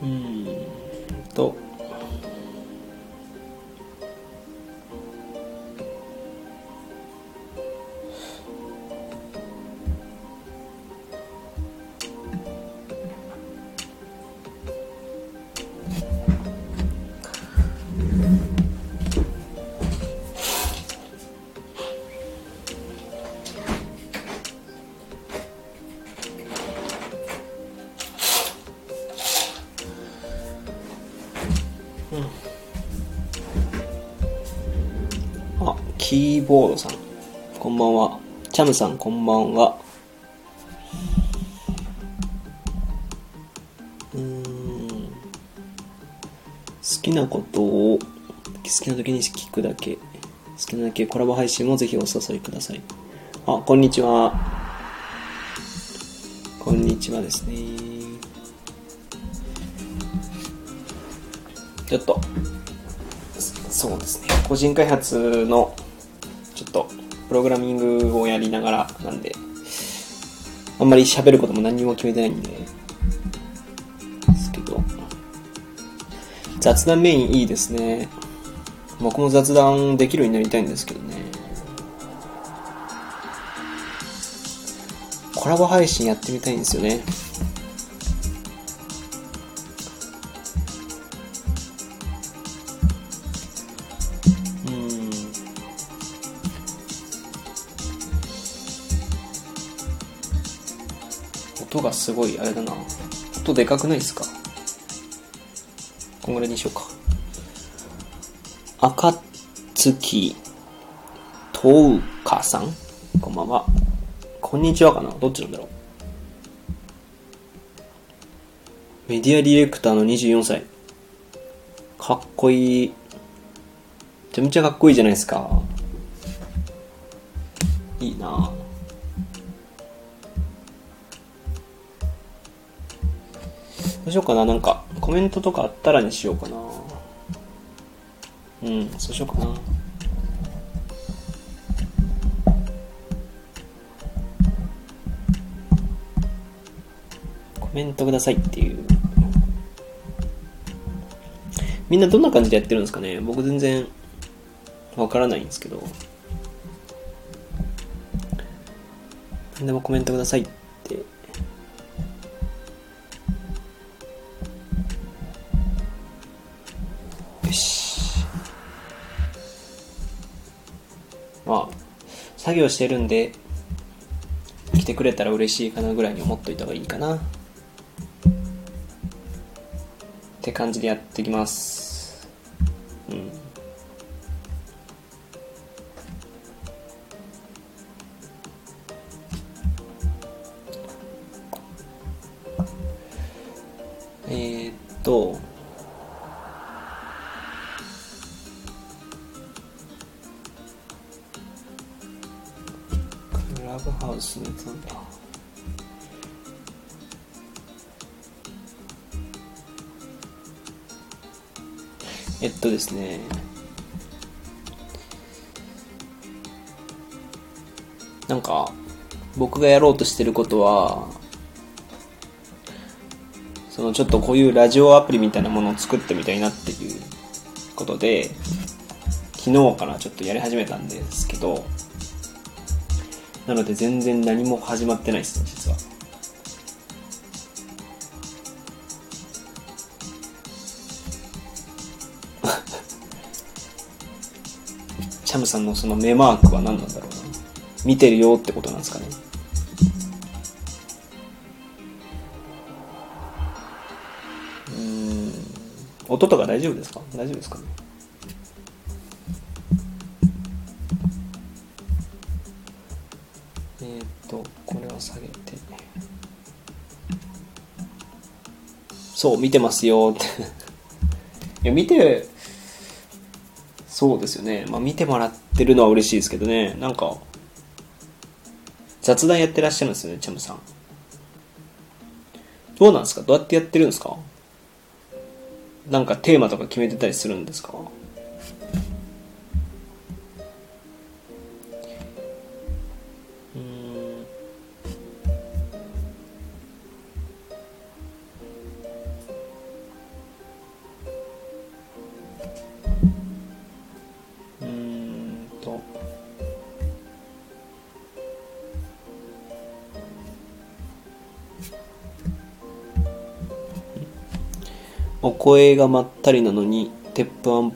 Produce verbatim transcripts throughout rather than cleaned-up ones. うんとキーボードさんこんばんは、チャムさんこんばんは。うーん好きなことを好きな時に聞くだけ、好きなだけコラボ配信もぜひお誘いください。あ、こんにちは、こんにちはですね。ちょっとそうですね、個人開発のちょっとプログラミングをやりながらなんで、あんまり喋ることも何にも決めてないんでですけど、雑談メインいいですね。僕も雑談できるようになりたいんですけどね。コラボ配信やってみたいんですよね。音がすごいあれだな。音でかくないですか？こんぐらいにしようか。赤月とうかさんこんばんは。こんにちはかな、どっちなんだろう。メディアディレクターのにじゅうよんさい、かっこいい。めちゃめちゃかっこいいじゃないですか。いいな。どうしようかな、なんかコメントとかあったらにしようかな。うん、そうしようかな。コメントくださいっていう。みんなどんな感じでやってるんですかね。僕全然わからないんですけど。何でもコメントくださいって。まあ、作業してるんで来てくれたら嬉しいかなぐらいに思っといた方がいいかなって感じでやってきます、うん、えーっとハウスに飛んだ。えっとですね。なんか僕がやろうとしてることは、そのちょっとこういうラジオアプリみたいなものを作ってみたいなっていうことで、昨日からちょっとやり始めたんですけど。なので全然何も始まってないですね、実は。チャムさんのその目マークは何なんだろうな。見てるよってことなんですかね。うーん。音とか大丈夫ですか？大丈夫ですかね。そう見てますよっていや見てそうですよね、まあ、見てもらってるのは嬉しいですけどね。なんか雑談やってらっしゃるんですよね、チャムさん。どうなんですか、どうやってやってるんですか。なんかテーマとか決めてたりするんですか。お声がまったりなのにテップアンん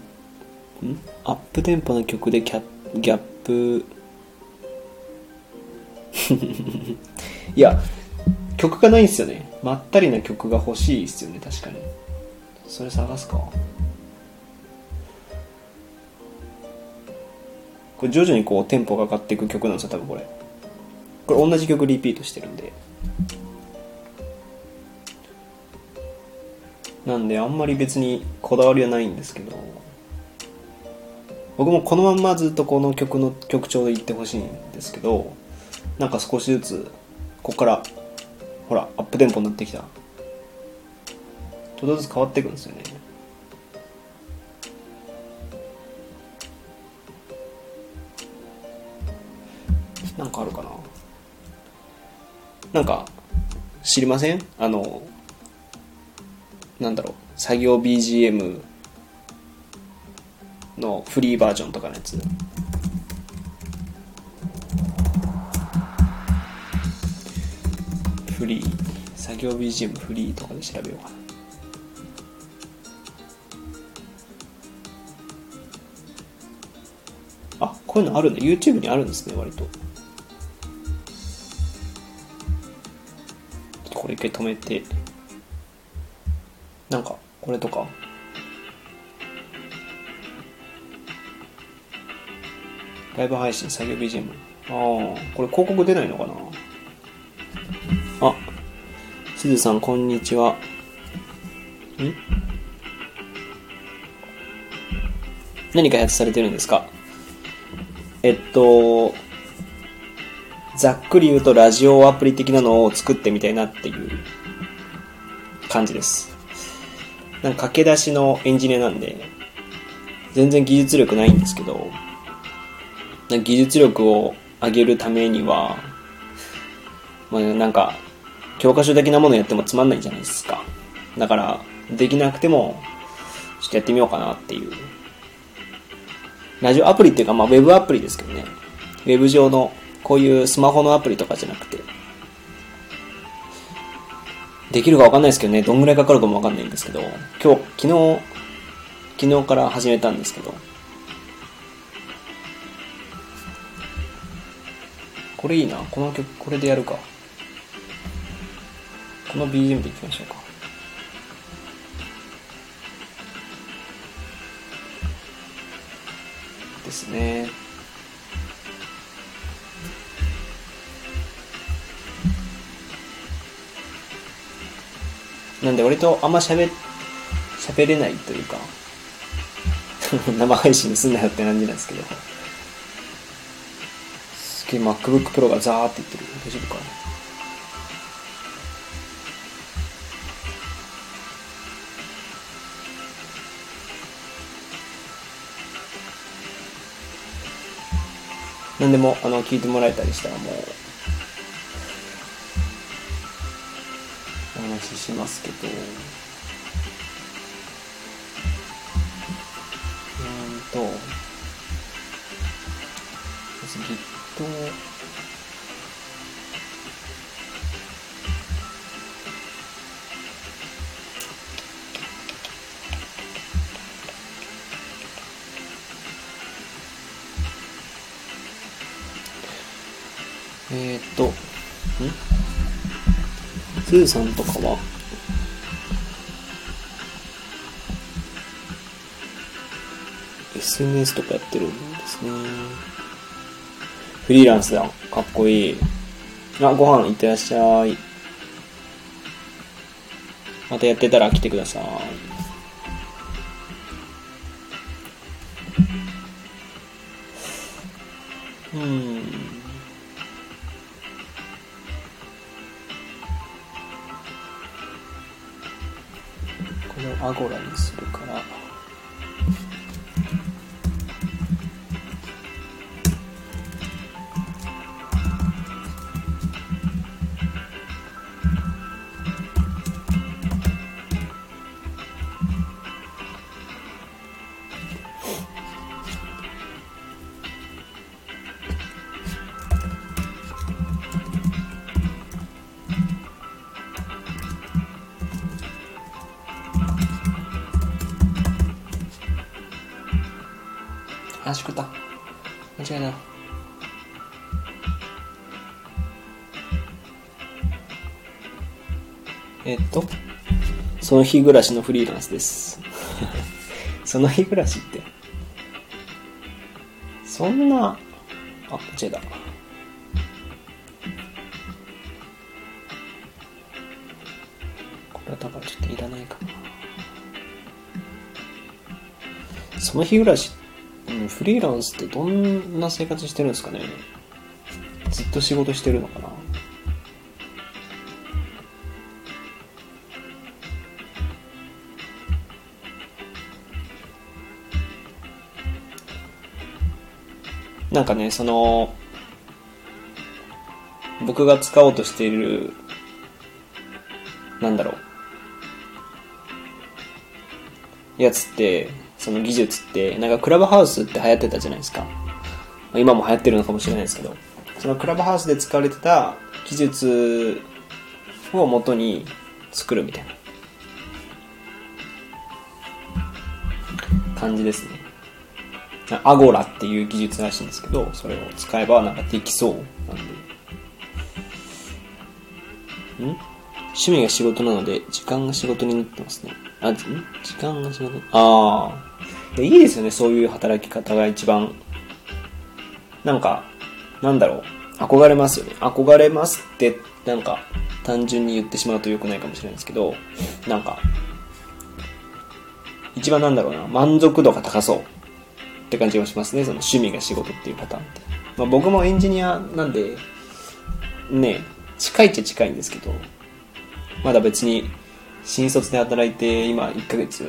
アップテンポな曲でキャギャップいや曲がないんですよね。まったりな曲が欲しいですよね。確かにそれ探すか。これ徐々にこうテンポが上がっていく曲なんですよ多分。これこれ同じ曲リピートしてるんで、なんであんまり別にこだわりはないんですけど、僕もこのまんまずっとこの曲の曲調でいってほしいんですけど、なんか少しずつここからほらアップテンポになってきた、ちょっとずつ変わっていくんですよね。なんかあるかな。なんか知りません？あのなんだろう、作業 ビージーエム のフリーバージョンとかのやつ。フリー作業 ビージーエム フリーとかで調べようかな。あ、こういうのあるんだ。 YouTube にあるんですね。割とこれ一回止めて、なんかこれとかライブ配信作業 ビージーエム、 ああこれ広告出ないのかな。あ、すずさんこんにちは。ん何開発されてるんですか。えっとざっくり言うとラジオアプリ的なのを作ってみたいなっていう感じです。なんか駆け出しのエンジニアなんで全然技術力ないんですけど、なんか技術力を上げるためには、まあ、なんか教科書的なものやってもつまんないじゃないですか。だからできなくてもちょっとやってみようかなっていう、ラジオアプリっていうか、まあウェブアプリですけどね。ウェブ上のこういうスマホのアプリとかじゃなくて、できるか分かんないですけどね、どんぐらいかかるかも分かんないんですけど、今日昨日昨日から始めたんですけど、これいいな。この曲これでやるか。この ビージーエム でいきましょうか。ですね。なんで割とあんま喋喋れないというか生配信すんなよって感じなんですけど、すげえ MacBook Pro がザーっていってる。大丈夫かな。何でもあの聞いてもらえたりしたらもうお話ししますけど、うんと次とえー、っと、んスーさんとかはエスエヌエス とかやってるんですね。フリーランスだ。かっこいい。あ、ご飯いってらっしゃい。またやってたら来てください。うーん。アゴラにするからあ、しくった、間違いない。えー、っとその日暮らしのフリーランスですその日暮らしってそんな、あ、間違えた。これはだからちょっといらないかな。その日暮らし、うん、フリーランスってどんな生活してるんですかね。ずっと仕事してるのかな。なんかね、その僕が使おうとしている、なんだろう、やつって、その技術って、なんかクラブハウスって流行ってたじゃないですか。今も流行ってるのかもしれないですけど、そのクラブハウスで使われてた技術を元に作るみたいな感じですね。アゴラっていう技術らしいんですけど、それを使えばなんかできそうなんで。ん？趣味が仕事なので時間が仕事になってますね。あ、ん？時間が仕事。ああ、いいですよね。そういう働き方が一番なんか、なんだろう、憧れますよね。憧れますってなんか単純に言ってしまうと良くないかもしれないですけど、なんか一番なんだろうな、満足度が高そうって感じがしますね、その趣味が仕事っていうパターンって。まあ、僕もエンジニアなんでね、近いっちゃ近いんですけど、まだ別に新卒で働いて今いっかげつ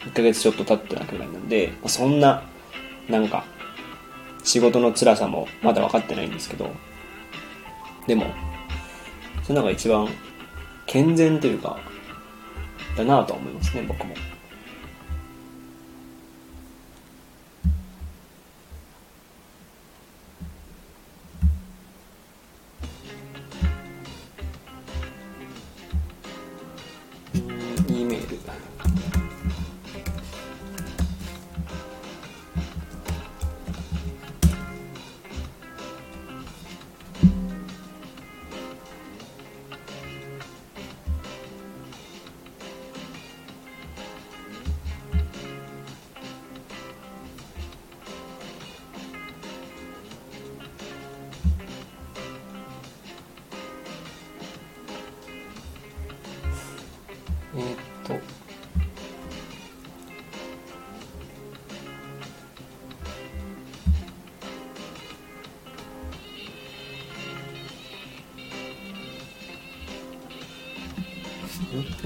ちょっと経ってなくなるので、そんななんか仕事の辛さもまだ分かってないんですけど、でもそれなんか一番健全というかだなぁと思いますね、僕も。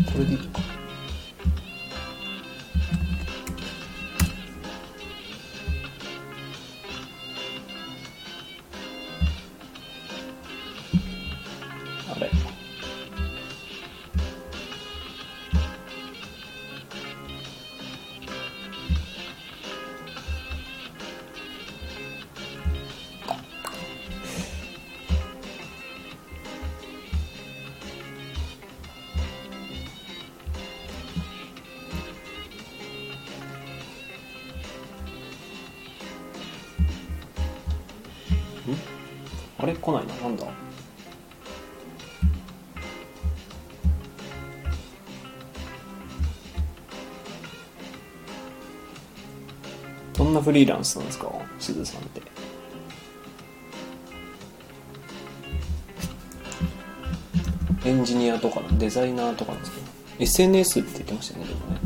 これでいいか。あれ。あれ来ないな、なんだ。どんなフリーランスなんですか、しずさんって。エンジニアとかのデザイナーとかなんですけど、 エスエヌエス って言ってましたよね、でもね。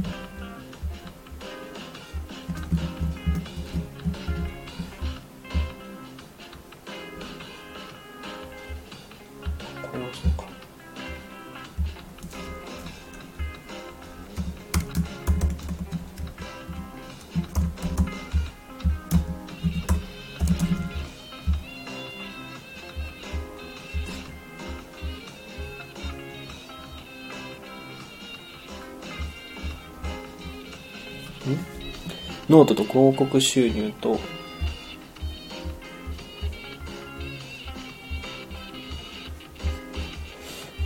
ノートと広告収入と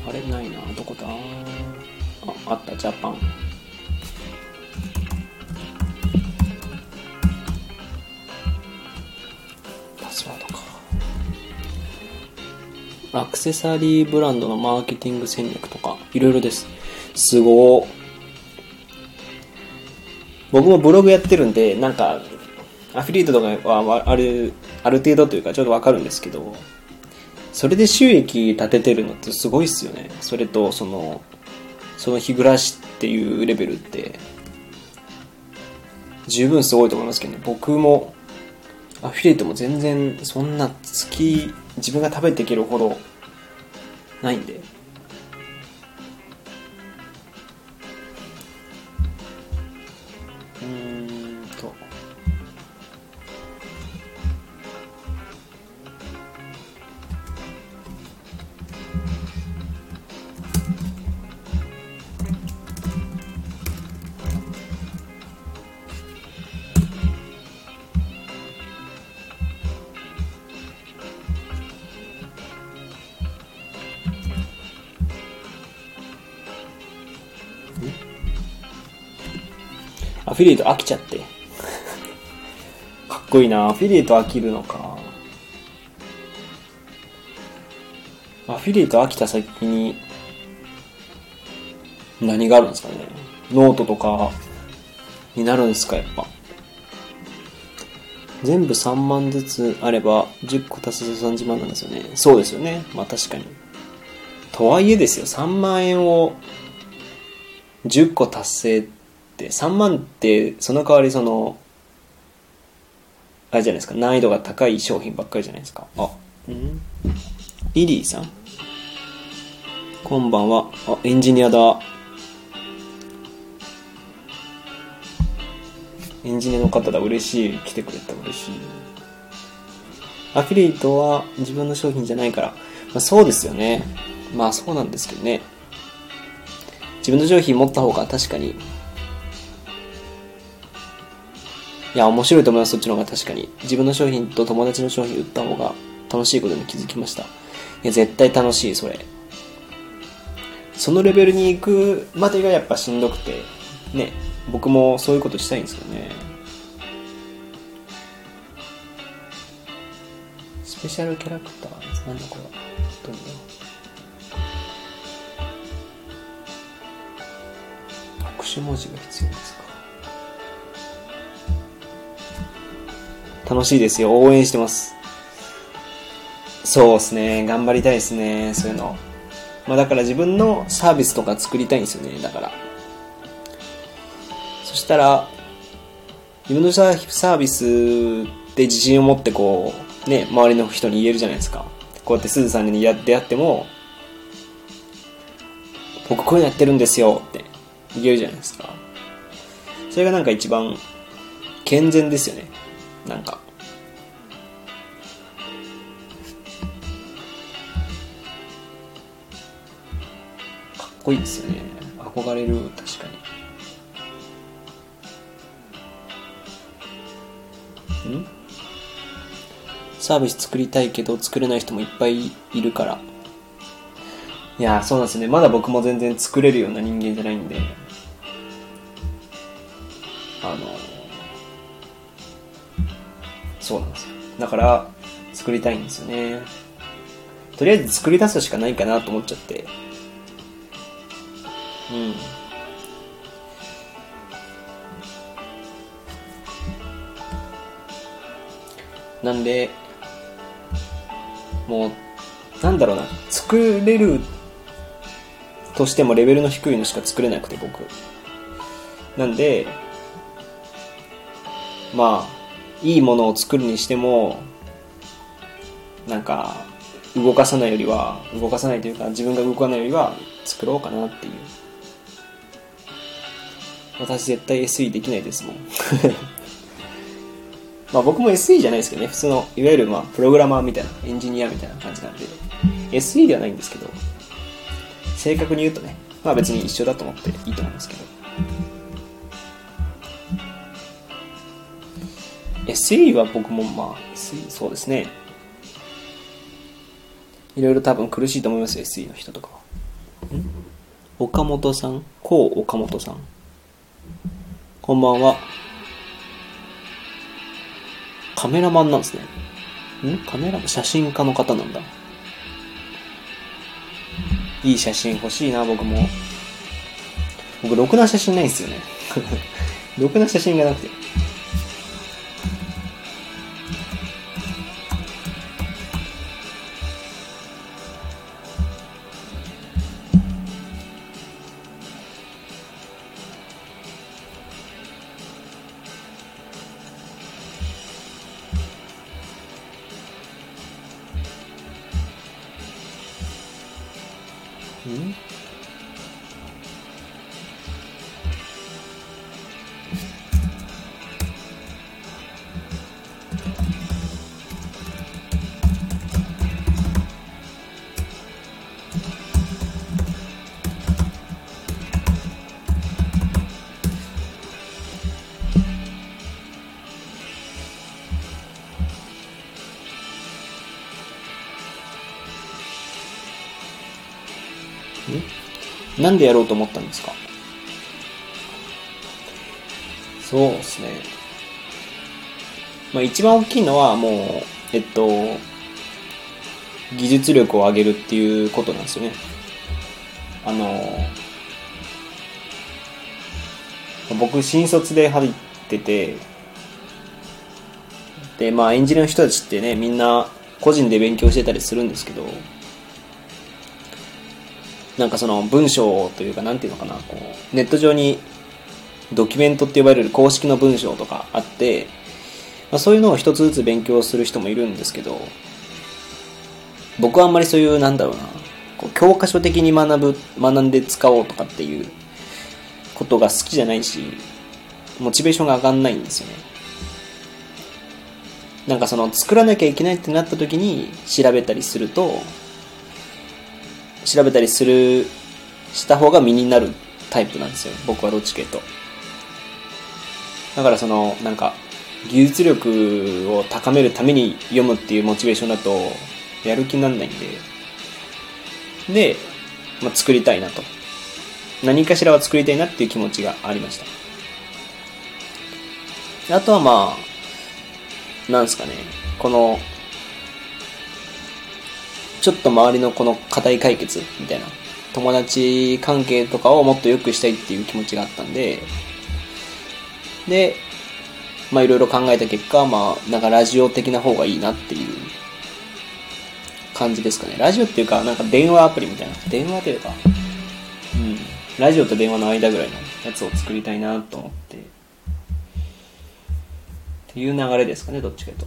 あれないな、どこだ。 あ, あったジャパンアクセサリーブランドのマーケティング戦略とかいろいろです。すごー。僕もブログやってるんで、なんかアフィリエイトとかはある、ある程度というかちょっとわかるんですけど、それで収益立ててるのってすごいっすよね。それとそのその日暮らしっていうレベルって十分すごいと思いますけどね。僕もアフィリエイトも全然そんな月自分が食べていけるほどないんで。うーんとアフィリエイト飽きちゃってかっこいいな。アフィリエイト飽きるのか。アフィリエイト飽きた先に何があるんですかね。ノートとかになるんですか。やっぱ全部さんまんずつあればじゅっこ足すとさんじゅうまんなんですよね。そうですよね。まあ確かに。とはいえですよ、さんまんえんをじゅっこ達成ってでさんまんってその代わりそのあれじゃないですか、難易度が高い商品ばっかりじゃないですか。あ、うん、リリーさんこんばんは。あ、エンジニアだ。エンジニアの方だ。嬉しい。来てくれた。嬉しい。アフィリエイトは自分の商品じゃないから、まあ、そうですよね。まあそうなんですけどね、自分の商品持った方が確かに、いや面白いと思います。そっちの方が確かに自分の商品と友達の商品売った方が楽しいことに気づきました。いや絶対楽しい。それそのレベルに行くまでがやっぱしんどくてね。僕もそういうことしたいんですけどね。スペシャルキャラクターなんだこれは。どうだろう。特殊文字が必要ですか。楽しいですよ。応援してます。そうですね。頑張りたいですね。そういうの。まあだから自分のサービスとか作りたいんですよね。だから。そしたら、自分のサービスで自信を持ってこう、ね、周りの人に言えるじゃないですか。こうやってすずさんに出会っても、僕こういうのやってるんですよって言えるじゃないですか。それがなんか一番健全ですよね。なんかかっこいいですよね。憧れる。確かに。ん？サービス作りたいけど作れない人もいっぱいいるから。いやーそうなんですね。まだ僕も全然作れるような人間じゃないんで、あのそうなんですよ。だから作りたいんですよね。とりあえず作り出すしかないかなと思っちゃって、うん、なんでもうなんだろうな、作れるとしてもレベルの低いのしか作れなくて僕なんで、まあいいものを作るにしてもなんか動かさないよりは動かさないというか自分が動かないよりは作ろうかなっていう。私絶対 エスイー できないですもんまあ僕も エスイー じゃないですけどね。普通のいわゆるまあプログラマーみたいなエンジニアみたいな感じなんで エスイー ではないんですけど、正確に言うとね、まあ別に一緒だと思っていいと思うんですけど、エスイー は僕もまあ、エスイー、そうですね。いろいろ多分苦しいと思います、エスイー の人とかは。岡本さん、こう岡本さん。こんばんは。カメラマンなんですね。ん？カメラマン、写真家の方なんだ。いい写真欲しいな、僕も。僕、ろくな写真ないんですよね。ろくな写真がなくて。なんでやろうと思ったんですか？そうですね。まあ一番大きいのはもう、えっと、技術力を上げるっていうことなんですよね。あの、僕新卒で入ってて、で、まあエンジニアの人たちってね、みんな個人で勉強してたりするんですけど、なんかその文章というかなんていうのかな、こうネット上にドキュメントって呼ばれる公式の文章とかあって、まあ、そういうのを一つずつ勉強する人もいるんですけど、僕はあんまりそういうなんだろうな、こう教科書的に学ぶ学んで使おうとかっていうことが好きじゃないし、モチベーションが上がんないんですよね。なんかその作らなきゃいけないってなった時に調べたりすると。調べたりするした方が身になるタイプなんですよ。僕はどっちかと。だからそのなんか技術力を高めるために読むっていうモチベーションだとやる気にならないんで、で、まあ、作りたいなと、何かしらは作りたいなっていう気持ちがありました。あとはまあなんですかね、この。ちょっと周りのこの課題解決みたいな、友達関係とかをもっと良くしたいっていう気持ちがあったんで、で、まあいろいろ考えた結果、まあなんかラジオ的な方がいいなっていう感じですかね。ラジオっていうかなんか電話アプリみたいな、電話というか、うん、ラジオと電話の間ぐらいのやつを作りたいなと思って、っていう流れですかね、どっちかと。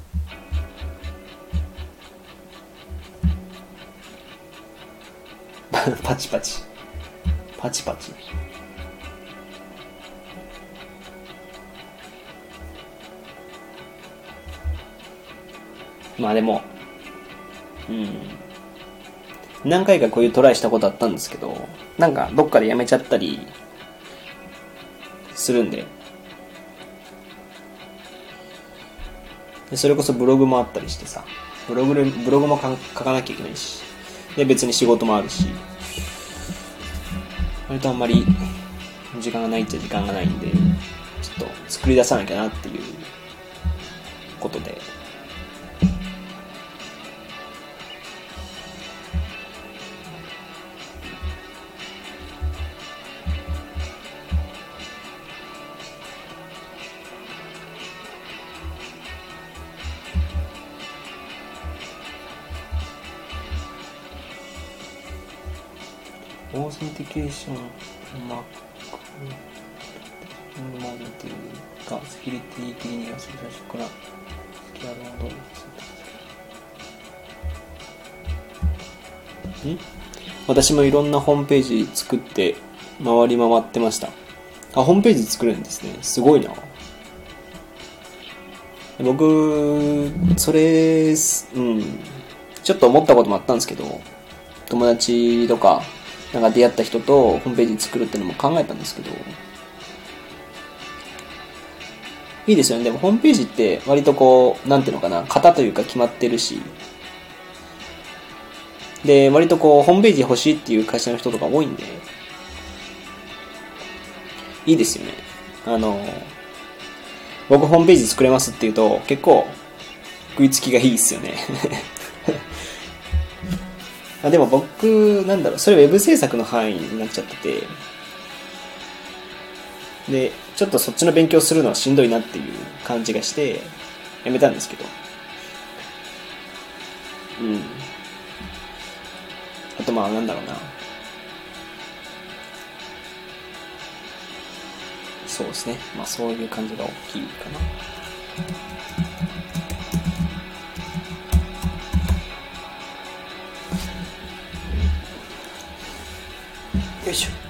パチパチパチパチまあでもうん何回かこういうトライしたことあったんですけど、なんかどっかでやめちゃったりするん で, でそれこそブログもあったりしてさ、ブログブログも書かなきゃいけないし、で別に仕事もあるし、割とあんまり時間がないっちゃ時間がないんで、ちょっと作り出さなきゃなっていうことで、オーセンティケーションマックマルティがセキュリティ的には最初からスキャナーどうですん？私もいろんなホームページ作って回り回ってました。あ、ホームページ作るんですね。すごいな。僕それ、うん、ちょっと思ったこともあったんですけど、友達とか。なんか出会った人とホームページ作るっていうのも考えたんですけど、いいですよね。でもホームページって割とこうなんていうのかな、型というか決まってるし、で割とこうホームページ欲しいっていう会社の人とか多いんで、いいですよね。あの僕ホームページ作れますっていうと結構食いつきがいいですよね。あ、でも僕なんだろう、それウェブ制作の範囲になっちゃってて、でちょっとそっちの勉強するのはしんどいなっていう感じがしてやめたんですけど、うん。あとまあなんだろうな、そうですね、まあそういう感じが大きいかな。よいしょ。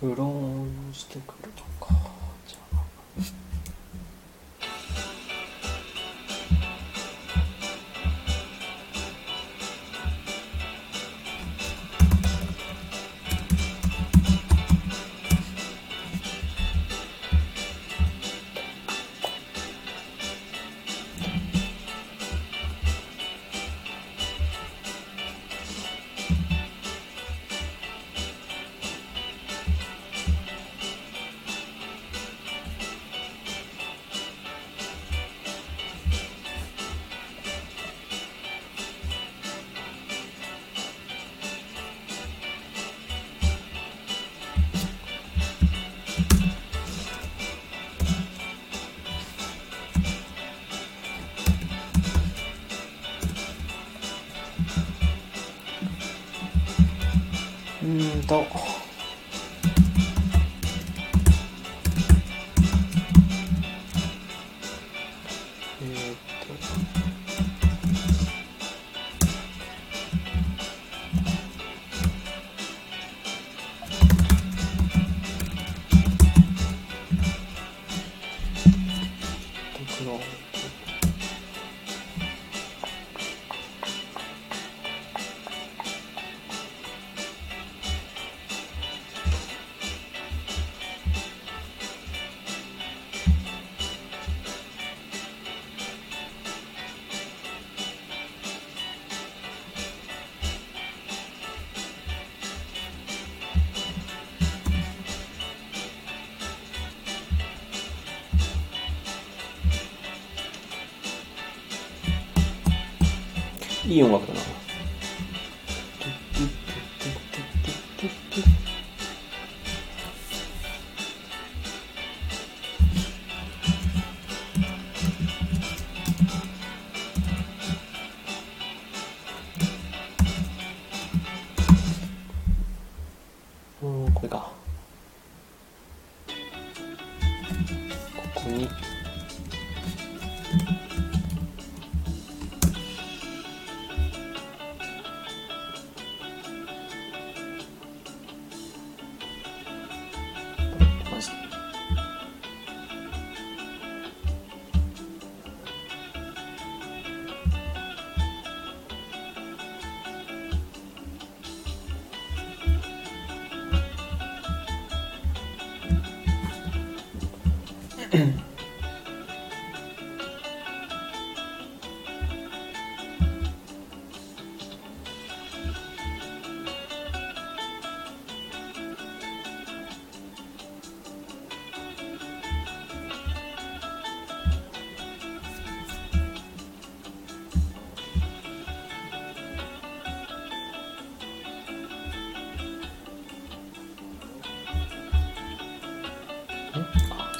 クローンしてくるのか。じゃあとえー、っとどこのいい音楽だな。うん、これか。ここに。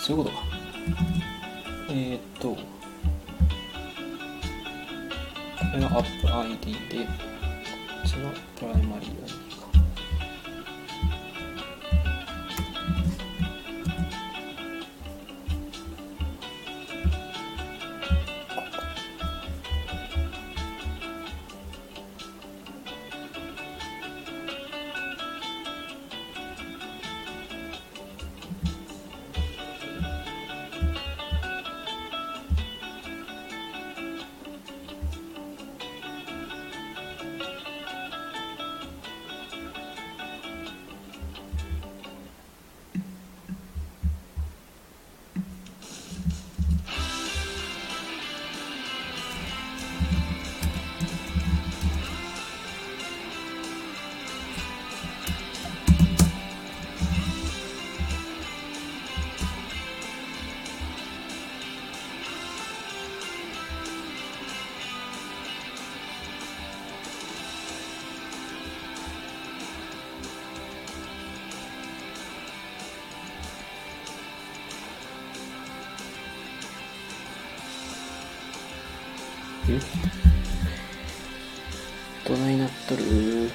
そういうことか。えー、っとこれがアップ アイディー で、こっちがプライマリー アイディー か。んどないなっとる？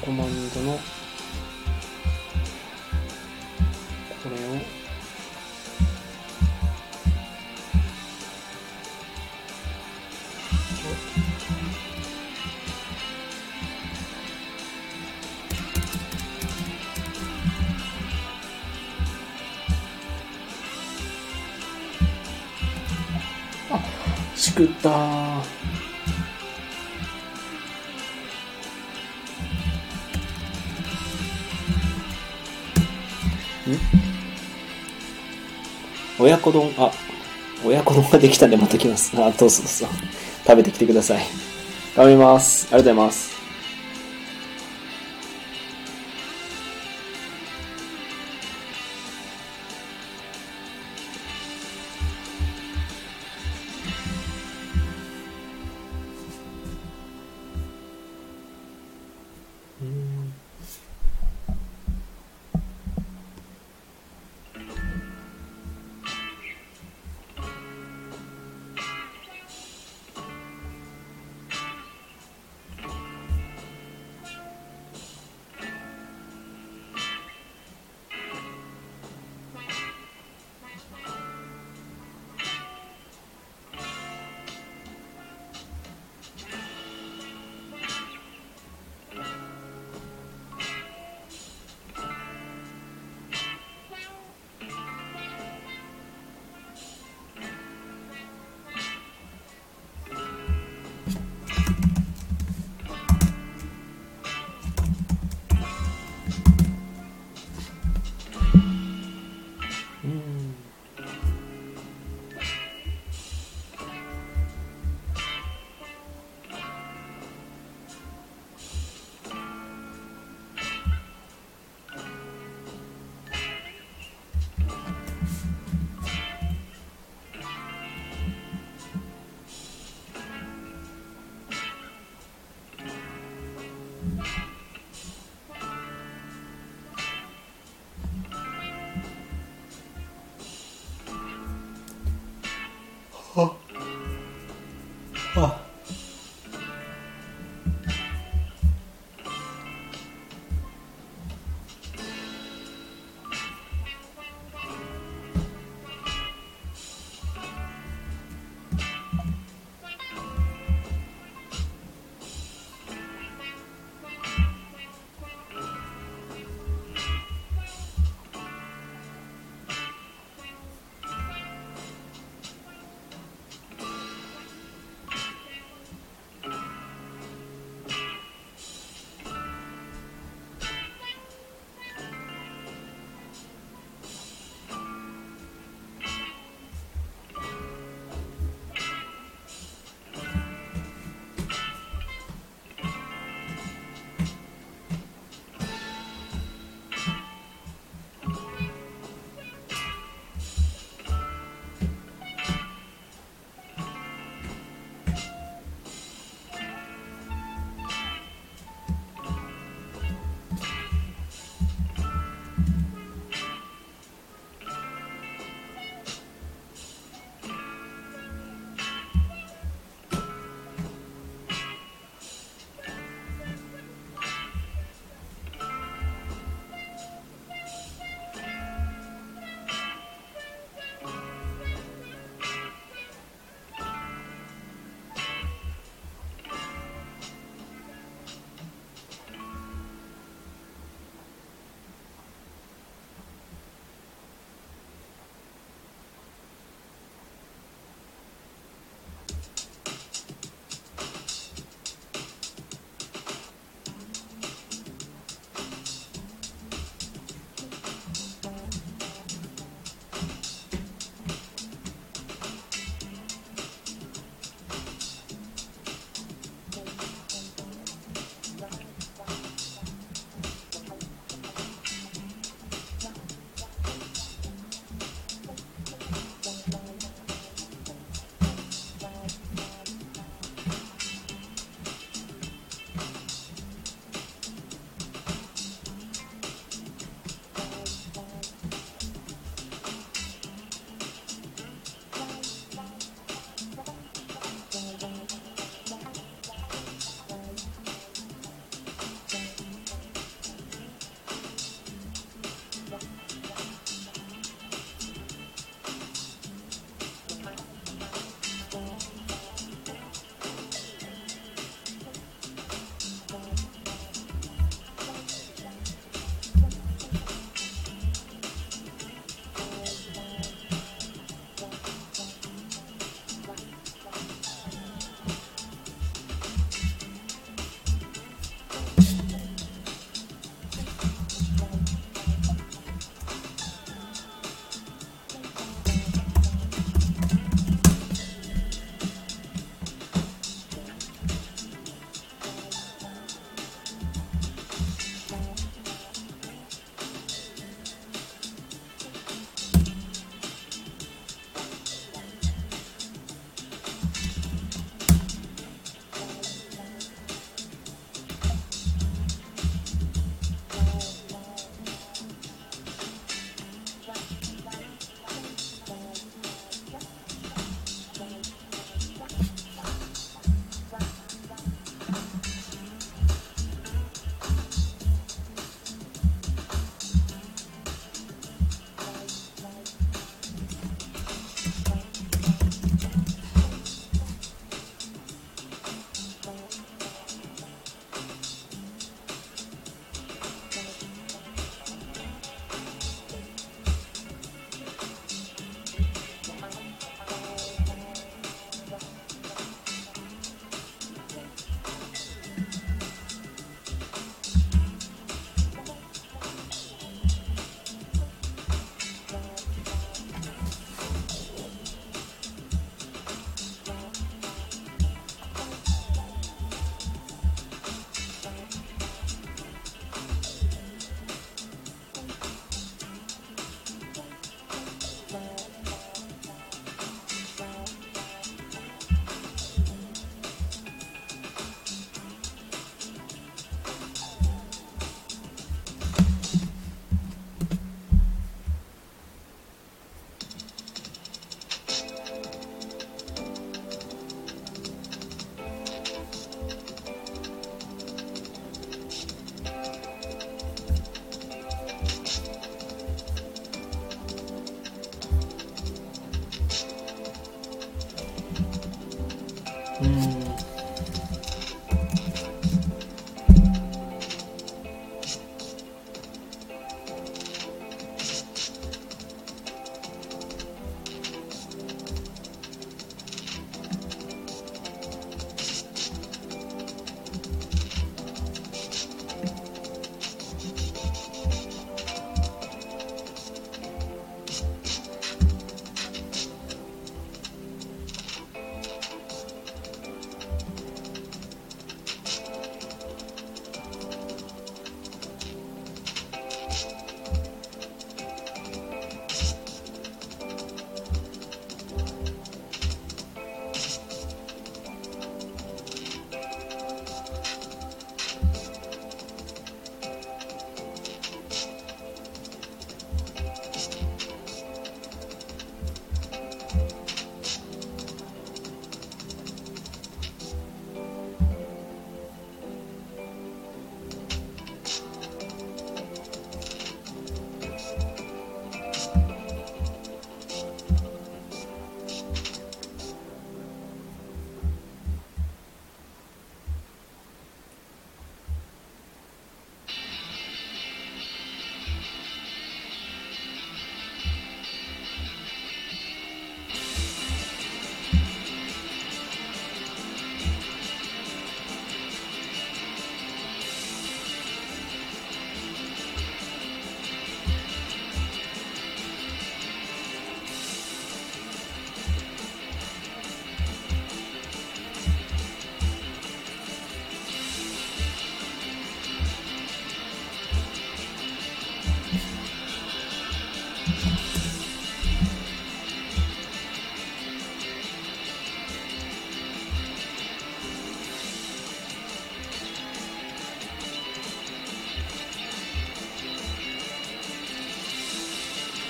コマンドのこれをあっしくった親子丼、あ、親子丼ができたんでまた来ます。あ、どうぞどうぞ。食べてきてください。頑張ります。ありがとうございます。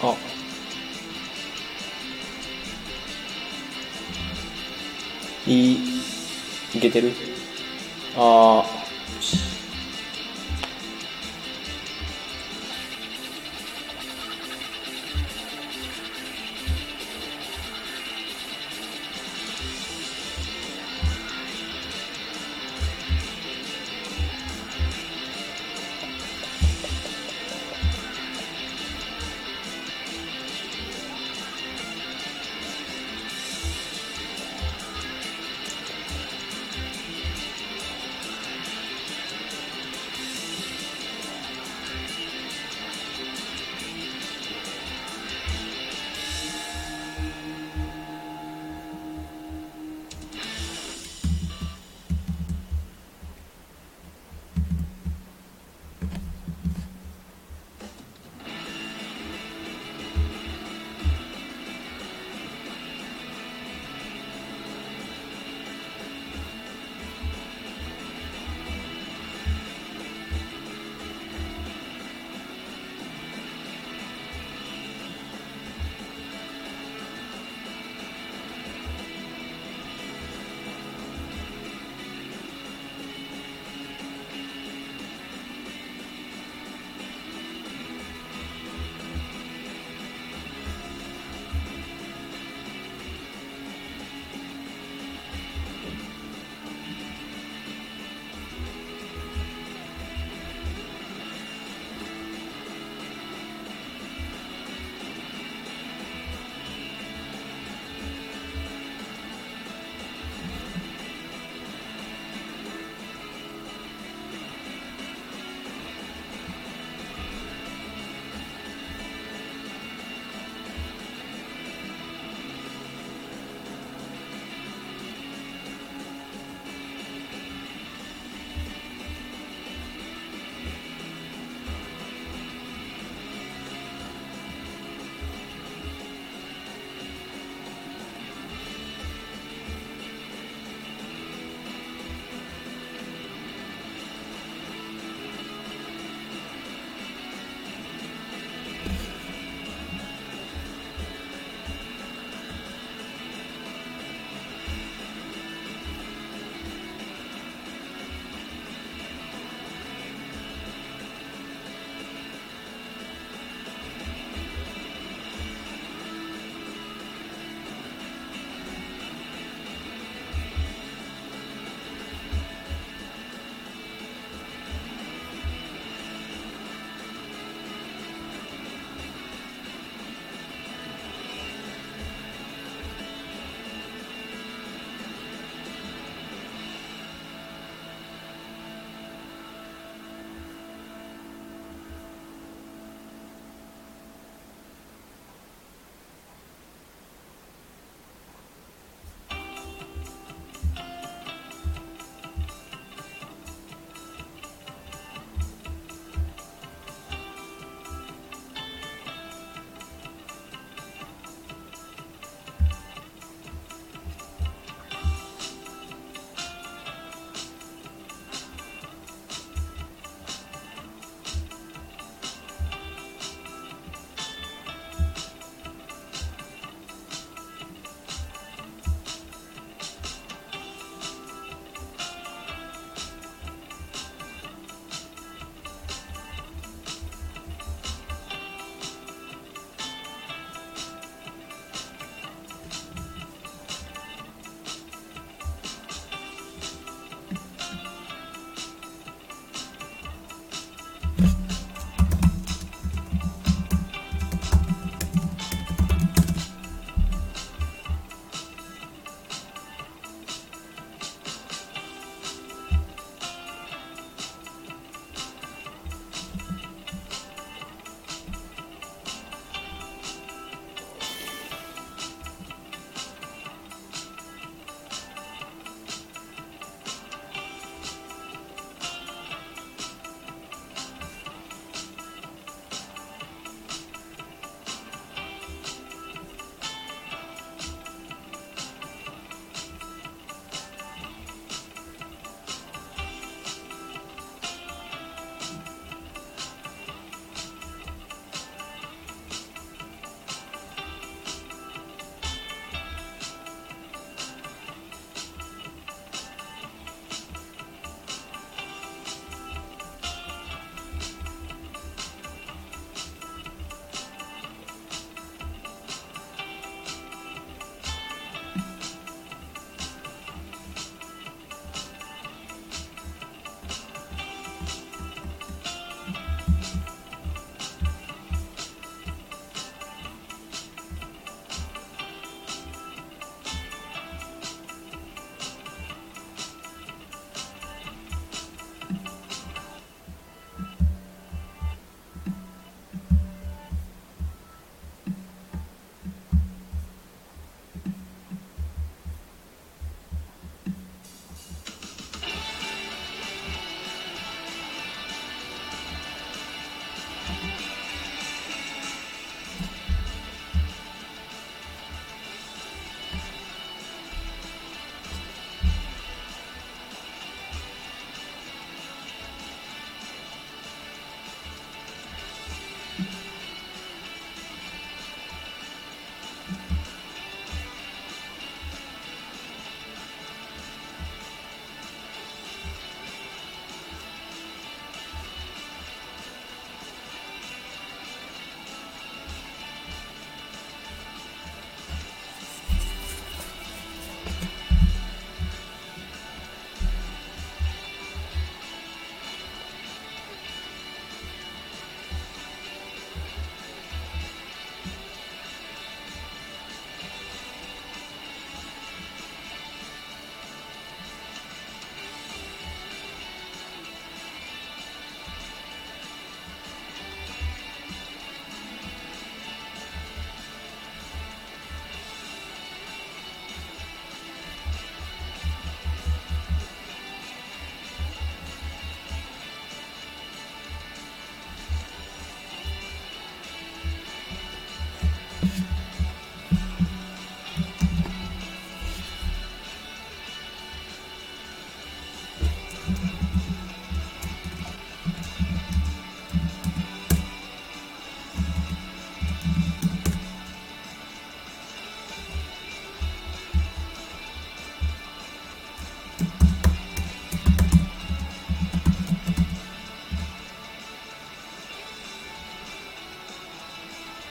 あ、いい、いけてる。ああ。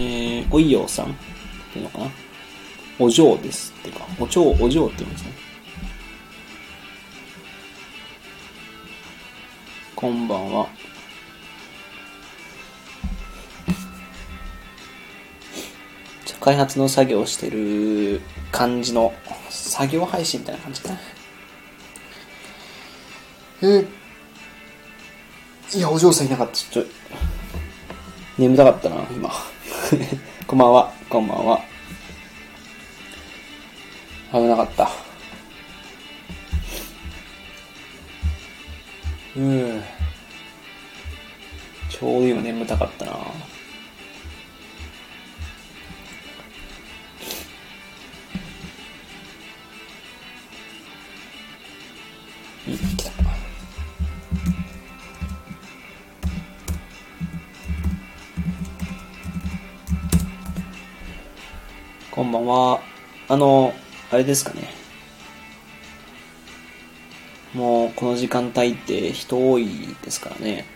ん、えー、おいようさんっていうのかな、お嬢ですってか、お嬢、お嬢って言うんですね。こんばんは。開発の作業をしてる感じの作業配信みたいな感じかな。えー、いや、お嬢さんいなかった。ちょっと眠たかったな今こんばんは、こんばんは。危なかった。うん、ちょうど今眠たかったな。いい、来た。こんばんは。あの、あれですかね。もうこの時間帯って人多いですからね。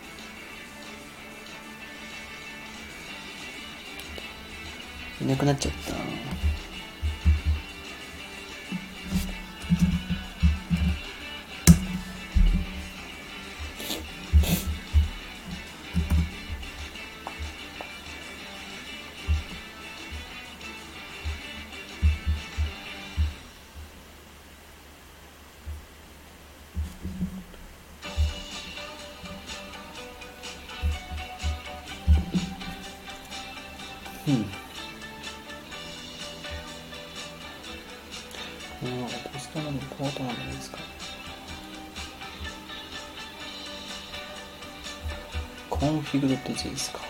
いなくなっちゃった。いいですか。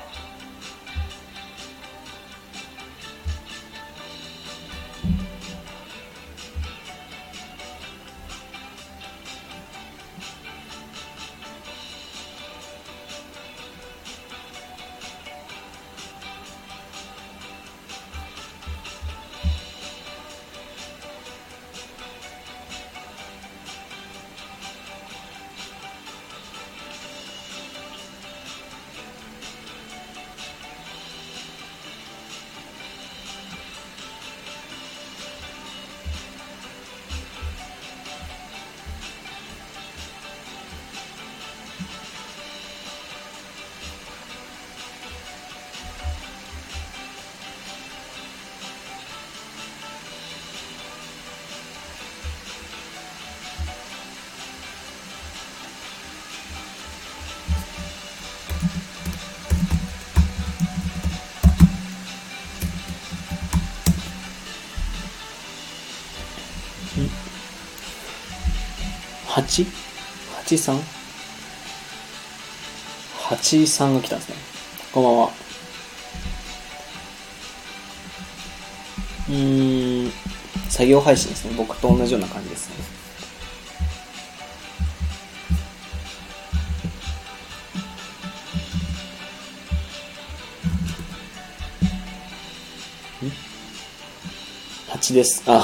はち? はちさん? はちさんが来たんですね。こんばんは。うーん、作業配信ですね。僕と同じような感じですね。ん ?はち です。あ、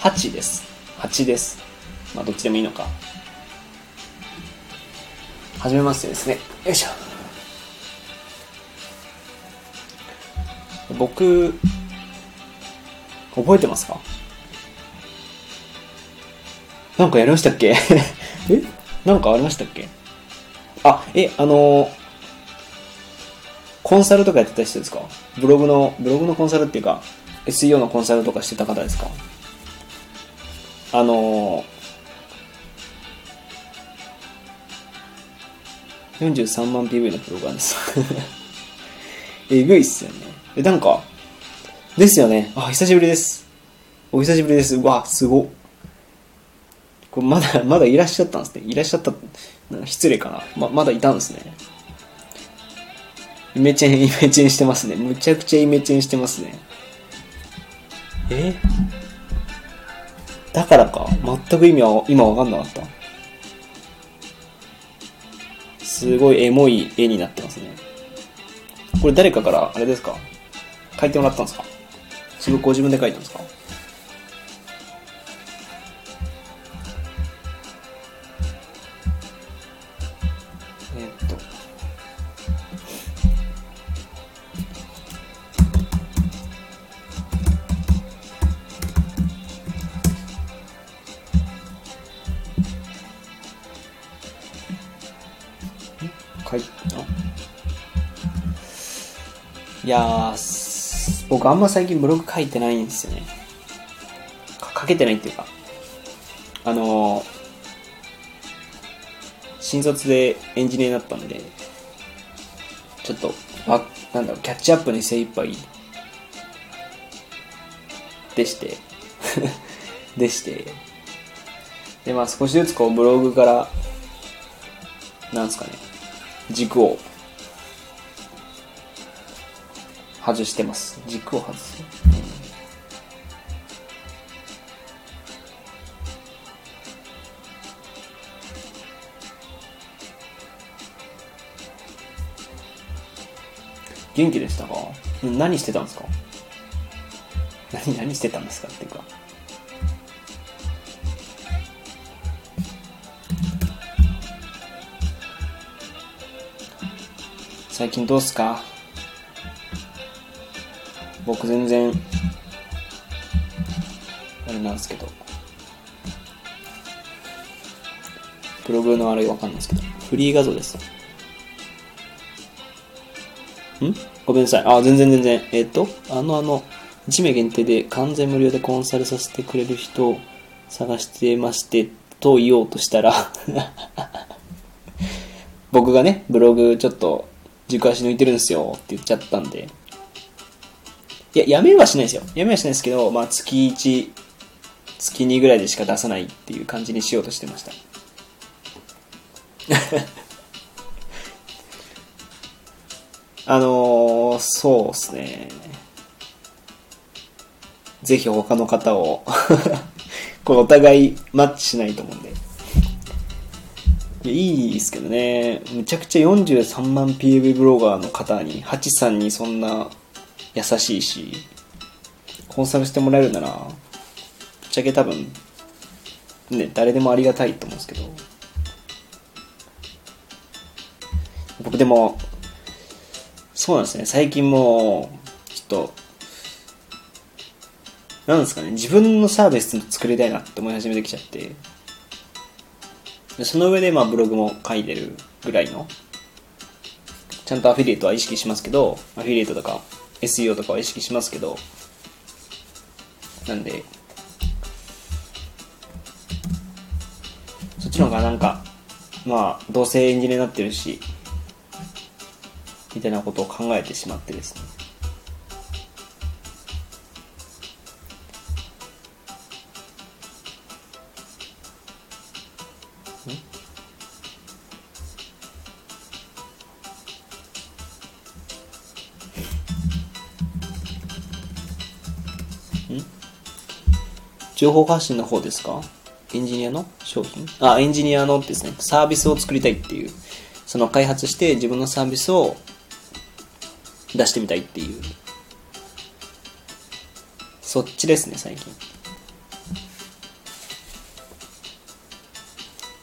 はちです。はちです。まあ、どっちでもいいのか。はじめましてですね。よいしょ。僕、覚えてますか？なんかやりましたっけえ、なんかありましたっけ？あ、え、あのー、コンサルとかやってた人ですか？ブログの、ブログのコンサルっていうか、エスイーオー のコンサルとかしてた方ですか？あのー、よんじゅうさんまんピーブイ のプログラムですえぐいっすよね。え、なんか、ですよね。あ、久しぶりです。お久しぶりです。うわ、すご。これまだ、まだいらっしゃったんですね。いらっしゃった、なんか失礼かな。ま、まだいたんですね。イメチェン、イメチェンしてますね。むちゃくちゃイメチェンしてますね。え？だからか。全く意味は今わかんなかった。すごいエモい絵になってますね。これ誰かから、あれですか？書いてもらったんですか？すごくご自分で書いたんですか？えー、っと。書いた？いやー、僕あんま最近ブログ書いてないんですよね。書けてないっていうか、あのー、新卒でエンジニアになったんで、ちょっとあなんだろうキャッチアップに精一杯でしてでしてでまあ少しずつこうブログからなんですかね軸を。外してます。軸を外す。元気でしたか？何してたんですか？何何してたんですかっていうか。最近どうっすか？僕全然あれなんですけど、ブログのあれわかんないですけど、フリー画像です。ん？ごめんなさい。あ、全然全然。えっと、あのあのいち名限定で完全無料でコンサルさせてくれる人を探してましてと言おうとしたら、僕がねブログちょっと軸足抜いてるんですよって言っちゃったんで。いや、やめはしないですよ。やめはしないですけど、まあ、月いち、月にぐらいでしか出さないっていう感じにしようとしてました。あのー、そうですね。ぜひ他の方を、こう、お互いマッチしないと思うんで。いいですけどね。むちゃくちゃよんじゅうさんまん ピーエーブイ ブロガーの方に、ハチさんにそんな、優しいし、コンサルしてもらえるなら、ぶっちゃけ多分、ね、誰でもありがたいと思うんですけど。僕でも、そうなんですね、最近もう、ちょっと、なんですかね、自分のサービス作りたいなって思い始めてきちゃって、その上でまあブログも書いてるぐらいの、ちゃんとアフィリエイトは意識しますけど、アフィリエイトとか、エスイーオー とかは意識しますけど、なんでそっちの方がなんかまあどうせエンジニアになってるしみたいなことを考えてしまってですね、情報発信の方ですか？エンジニアの商品？あ、エンジニアのですね、サービスを作りたいっていう、その開発して自分のサービスを出してみたいっていう、そっちですね、最近。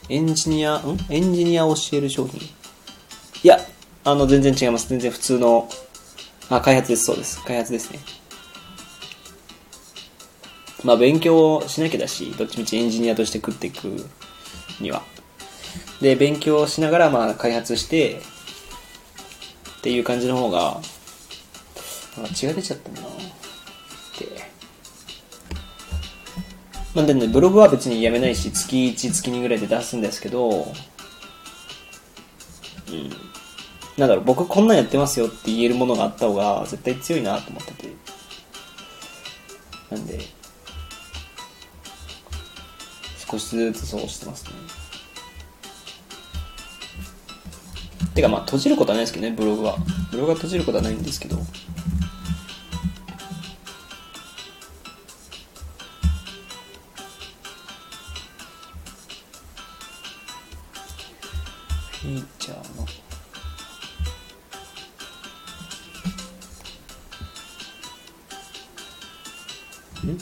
エンジニア、ん？エンジニアを教える商品？いや、あの、全然違います。全然普通の、あ、開発です、そうです。開発ですね。まあ勉強しなきゃだし、どっちみちエンジニアとして食っていくには。で、勉強しながらまあ開発して、っていう感じの方が、なんか血が出ちゃったんだなって。まあでもね、ブログは別にやめないし、月いち、月にぐらいで出すんですけど、うん。なんだろう、僕こんなんやってますよって言えるものがあった方が絶対強いなと思ってて、なんで少しずつそうしてますね。てかまあ閉じることはないですけどね、ブログはブログは閉じることはないんですけど、フィーチャーの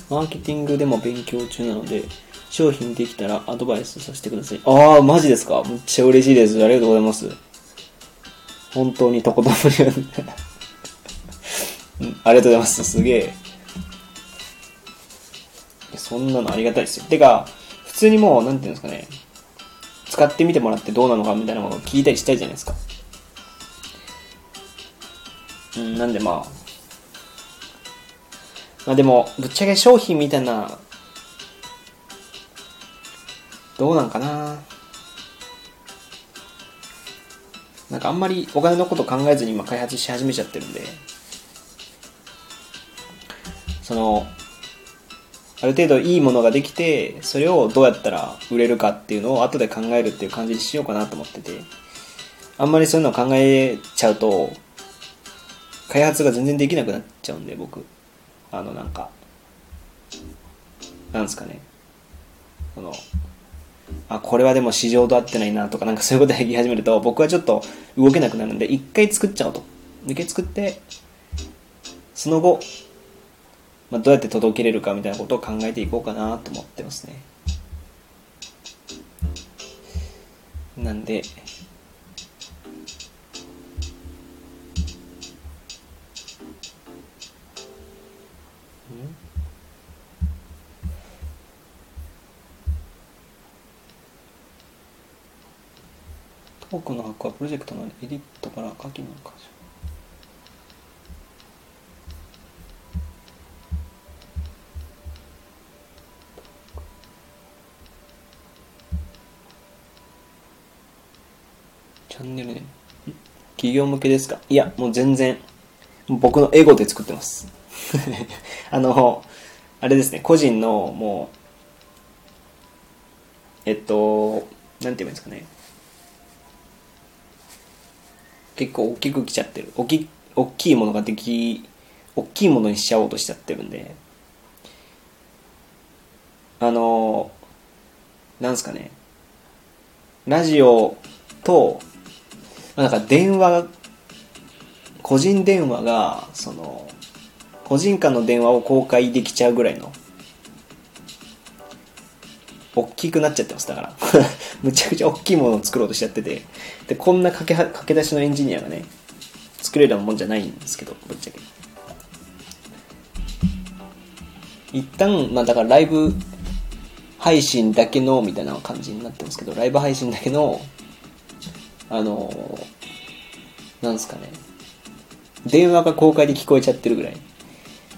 マーケティングでも勉強中なので、商品できたらアドバイスさせてください。ああ、マジですか。めっちゃ嬉しいです。ありがとうございます。本当にとことん無理なんで。ありがとうございます。すげえ。そんなのありがたいですよ。てか、普通にもう、なんていうんですかね。使ってみてもらってどうなのかみたいなのを聞いたりしたいじゃないですか。うん、なんでまあ。まあでも、ぶっちゃけ商品みたいな、どうなんかな。なんかあんまりお金のこと考えずに今開発し始めちゃってるんで、その、ある程度いいものができて、それをどうやったら売れるかっていうのを後で考えるっていう感じにしようかなと思ってて、あんまりそういうのを考えちゃうと、開発が全然できなくなっちゃうんで、僕。あのなんかなんですかね、このあこれはでも市場と合ってないなとか、なんかそういうことを言い始めると僕はちょっと動けなくなるんで、一回作っちゃおうと、一回作ってその後、まあ、どうやって届けれるかみたいなことを考えていこうかなと思ってますね。なんでトークの箱はプロジェクトのエディットから書きの箇所。チャンネルね。企業向けですか？いや、もう全然僕のエゴで作ってます。あの、あれですね、個人のもう、えっと、なんて言うんですかね。結構大きくきちゃってる。大き、大きいものができ、大きいものにしちゃおうとしちゃってるんで。あの、なんすかね。ラジオと、なんか電話、個人電話が、その、個人間の電話を公開できちゃうぐらいの、大きくなっちゃってます。だからむちゃくちゃ大きいものを作ろうとしちゃってて、でこんな駆けは駆け出しのエンジニアがね作れるもんじゃないんですけど、ぶっちゃけ一旦まあだからライブ配信だけのみたいな感じになってますけど、ライブ配信だけのあのなんですかね、電話が公開で聞こえちゃってるぐらい、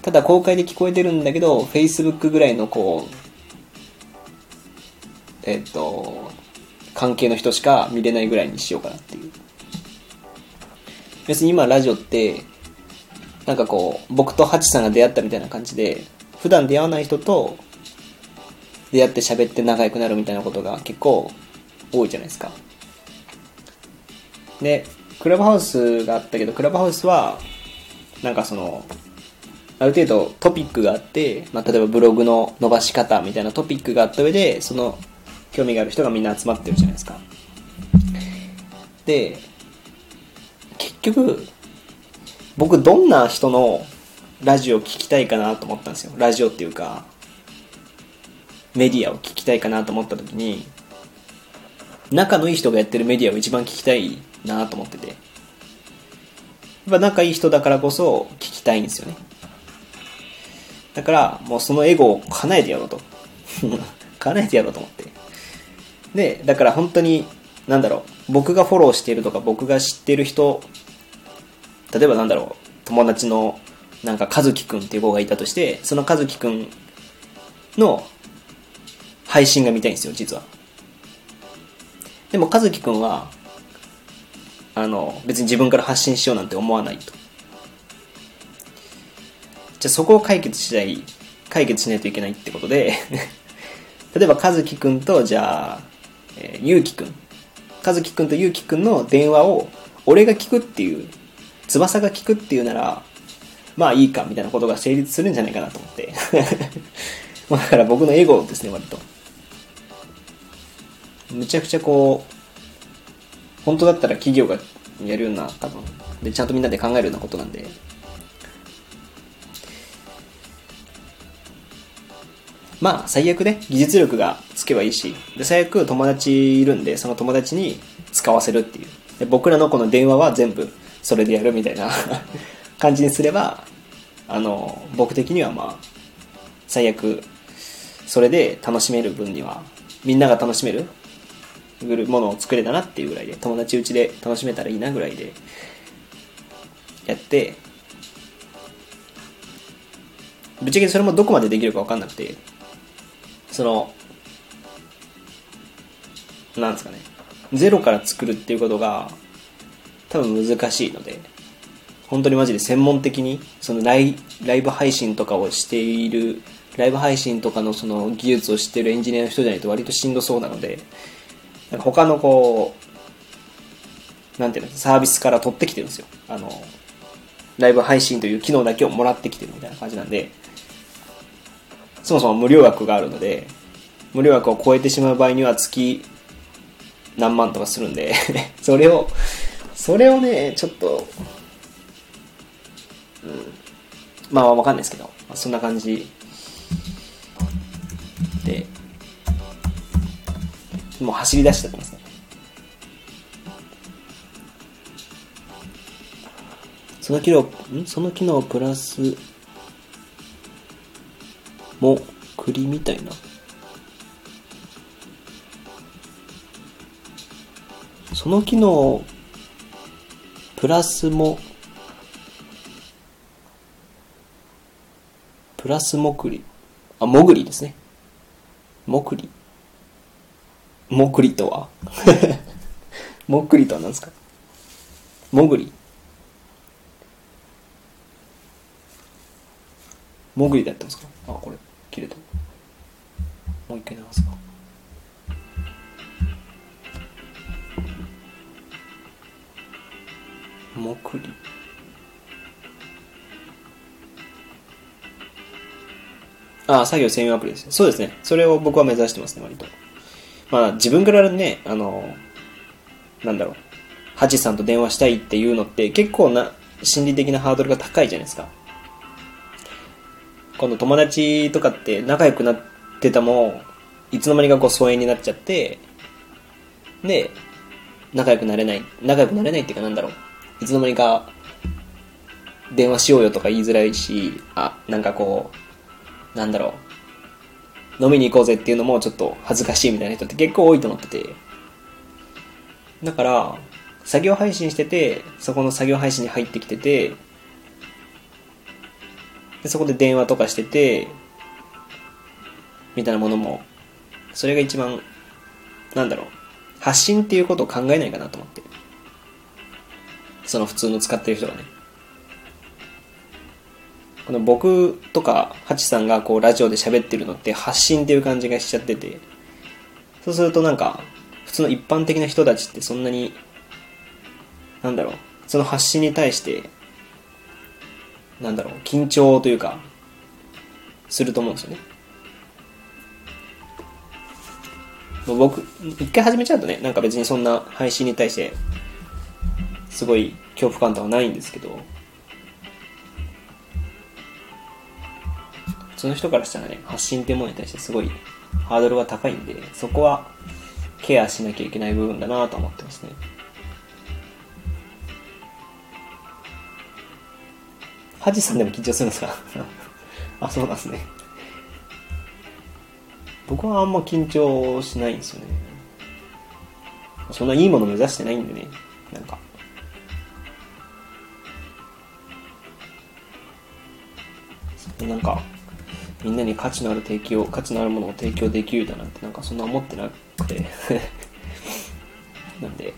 ただ公開で聞こえてるんだけど Facebook ぐらいのこうえっと、関係の人しか見れないぐらいにしようかなっていう。別に今ラジオって、なんかこう、僕とハチさんが出会ったみたいな感じで、普段出会わない人と出会って喋って仲良くなるみたいなことが結構多いじゃないですか。で、クラブハウスがあったけど、クラブハウスは、なんかその、ある程度トピックがあって、まあ、例えばブログの伸ばし方みたいなトピックがあった上で、その、興味がある人がみんな集まってるじゃないですか。で、結局僕どんな人のラジオを聞きたいかなと思ったんですよ。ラジオっていうかメディアを聞きたいかなと思った時に、仲のいい人がやってるメディアを一番聞きたいなと思ってて、やっぱ仲いい人だからこそ聞きたいんですよね。だからもうそのエゴを叶えてやろうと叶えてやろうと思って、で、だから本当に、なんだろう、僕がフォローしているとか、僕が知っている人、例えばなんだろう、友達の、なんか、和樹くんっていう子がいたとして、その和樹くんの配信が見たいんですよ、実は。でも、和樹くんは、あの別に自分から発信しようなんて思わないと。じゃあそこを解決しない解決しないといけないってことで例えば和樹くんとじゃあ、えー、ゆうきくん和樹くんとゆうきくんの電話を俺が聞くっていう翼が聞くっていうならまあいいかみたいなことが成立するんじゃないかなと思ってだから僕のエゴですね。割とむちゃくちゃこう本当だったら企業がやるような多分でちゃんとみんなで考えるようなことなんでまあ最悪ね技術力がつけばいいしで最悪友達いるんでその友達に使わせるっていうで僕らのこの電話は全部それでやるみたいな感じにすればあの僕的にはまあ最悪それで楽しめる分にはみんなが楽しめるものを作れたなっていうぐらいで友達うちで楽しめたらいいなぐらいでやってぶっちゃけそれもどこまでできるか分かんなくてそのなんですかねゼロから作るっていうことが多分難しいので本当にマジで専門的にその ライ、ライブ配信とかをしているライブ配信とかのその技術を知ってるエンジニアの人じゃないと割としんどそうなのでなんか他のこうなんていうのサービスから取ってきてるんですよあのライブ配信という機能だけをもらってきてるみたいな感じなんでそもそも無料枠があるので無料枠を超えてしまう場合には月何万とかするんでそれをそれをねちょっとうんまあわかんないですけどそんな感じでもう走り出しちゃってますね。その機能んその機能プラスも栗みたいなその機能プラスもプラスも栗あもぐりですねもくりもくりとはもくりとは何ですかもぐりもぐりだったんですかあ、これ切れたもう一回流すかもくりああ、作業専用アプリですね。そうですね。それを僕は目指してますね、割と。まあ、自分からね、あの、なんだろう、ハチさんと電話したいっていうのって、結構な、心理的なハードルが高いじゃないですか。今度、友達とかって仲良くなってたも、いつの間にかこう、疎遠になっちゃって、で、仲良くなれない、仲良くなれないっていうか、なんだろう、いつの間にか、電話しようよとか言いづらいし、あ、なんかこう、なんだろう飲みに行こうぜっていうのもちょっと恥ずかしいみたいな人って結構多いと思っててだから作業配信しててそこの作業配信に入ってきててでそこで電話とかしててみたいなものもそれが一番なんだろう発信っていうことを考えないかなと思ってその普通の使ってる人がねこの僕とかハチさんがこうラジオで喋ってるのって発信っていう感じがしちゃっててそうするとなんか普通の一般的な人たちってそんなになんだろうその発信に対してなんだろう緊張というかすると思うんですよね。もう僕一回始めちゃうとねなんか別にそんな配信に対してすごい恐怖感とはないんですけどその人からしたらね発信っていうものに対してすごいハードルが高いんでそこはケアしなきゃいけない部分だなと思ってますね。ハジさんでも緊張するんですかあ、そうなんですね。僕はあんま緊張しないんですよね。そんないいもの目指してないんでねなんかなんかみんなに価値のある提供、価値のあるものを提供できるだなんてなんかそんな思ってなくてなんで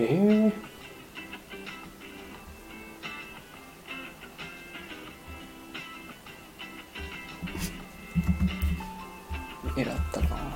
えー狙ったかな。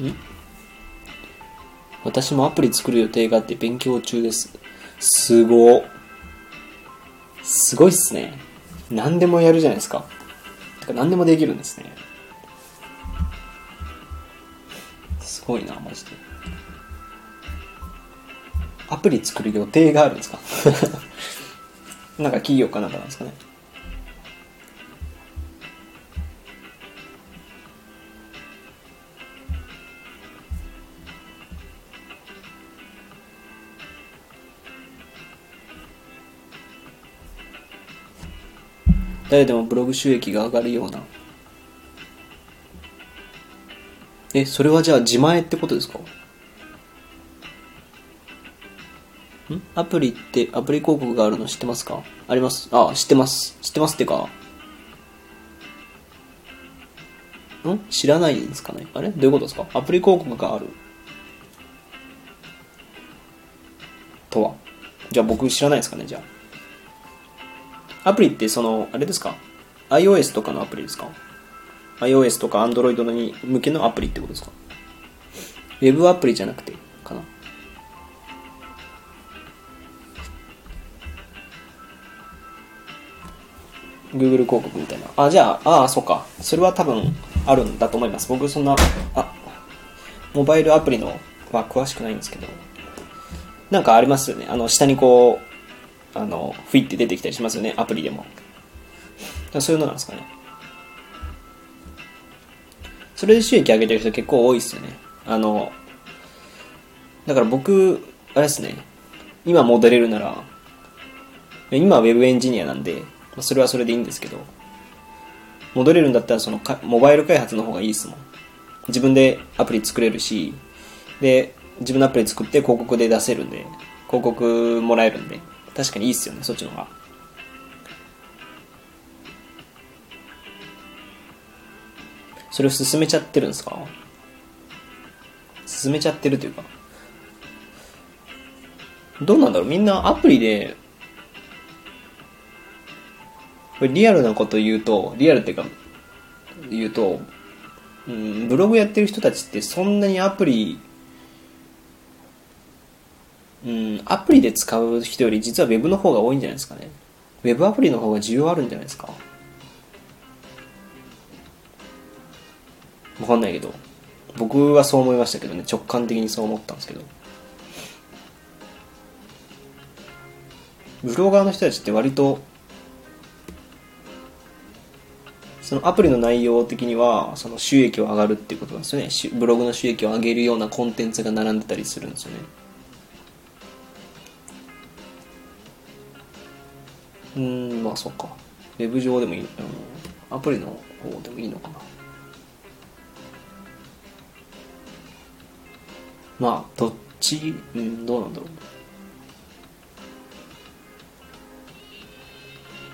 うん、私もアプリ作る予定があって勉強中です。すごすごいっすね。何でもやるじゃないですか。てか何でもできるんですね。すごいなマジで。アプリ作る予定があるんですかなんか企業かなんかなんですかね。誰でもブログ収益が上がるような。え、それはじゃあ自前ってことですか？ん？アプリってアプリ広告があるの知ってますか？あります。あ、知ってます。知ってますってか。ん？知らないんですかね。あれ？どういうことですか？アプリ広告があるとは。じゃあ僕知らないですかね。じゃあ。アプリってそのあれですか iOS とかのアプリですか？ iOS とか Android に向けのアプリってことですか？ Web アプリじゃなくてかな。Google 広告みたいな。あ、じゃあ、ああ、そうか。それは多分あるんだと思います。僕そんなあモバイルアプリのは、まあ、詳しくないんですけど、なんかありますよね。あの下にこうあのフィって出てきたりしますよね、アプリでも。そういうのなんですかね。それで収益上げてる人結構多いですよね。あのだから僕あれですね、今戻れるなら、今はウェブエンジニアなんでそれはそれでいいんですけど、戻れるんだったらそのモバイル開発の方がいいですもん。自分でアプリ作れるし、で自分のアプリ作って広告で出せるんで、広告もらえるんで、確かにいいっすよね、そっちの方が。それを進めちゃってるんですか？進めちゃってるというか、どうなんだろう。みんなアプリで、これリアルなこと言うと、リアルっていうか言うと、うん、ブログやってる人たちってそんなにアプリ、うん、アプリで使う人より実は Web の方が多いんじゃないですかね。 Web アプリの方が需要あるんじゃないですか。分かんないけど、僕はそう思いましたけどね。直感的にそう思ったんですけど、ブロガーの人たちって割とそのアプリの内容的にはその収益を上がるっていうことなんですよね。ブログの収益を上げるようなコンテンツが並んでたりするんですよね。うーん、まあそうか。ウェブ上でもいい、アプリの方でもいいのかな。まあどっち、うん、どうなんだろう。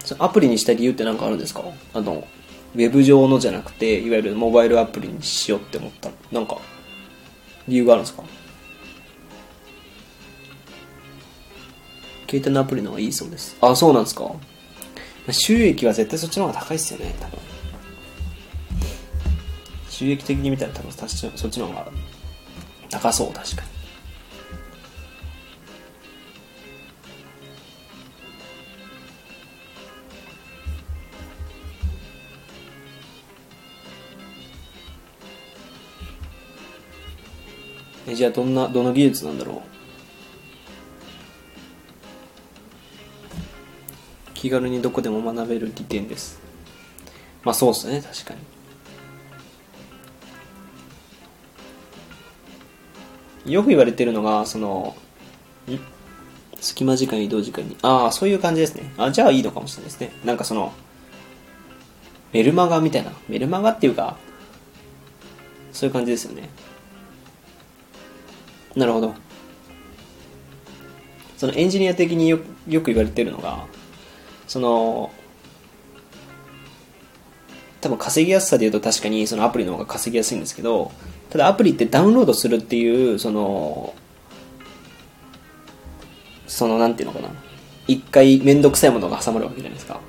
そのアプリにした理由って何かあるんですか？あのウェブ上のじゃなくて、いわゆるモバイルアプリにしようって思ったなんか理由があるんですか？携帯のアプリの方がいいそうです。あ、そうなんですか。収益は絶対そっちの方が高いっすよね、多分。収益的に見たら多分そっちの方が高そう、確かに。え、じゃあどんなどの技術なんだろう。気軽にどこでも学べる利点です。まあそうですね、確かに。よく言われてるのが、その、ん隙間時間、移動時間に。ああ、そういう感じですね。あ、じゃあいいのかもしれないですね。なんかその、メルマガみたいな。メルマガっていうか、そういう感じですよね。なるほど。そのエンジニア的によ、よく言われてるのが、その、多分稼ぎやすさで言うと確かにそのアプリの方が稼ぎやすいんですけど、ただアプリってダウンロードするっていう、その、そのなんていうのかな、一回めんどくさいものが挟まるわけじゃないですか。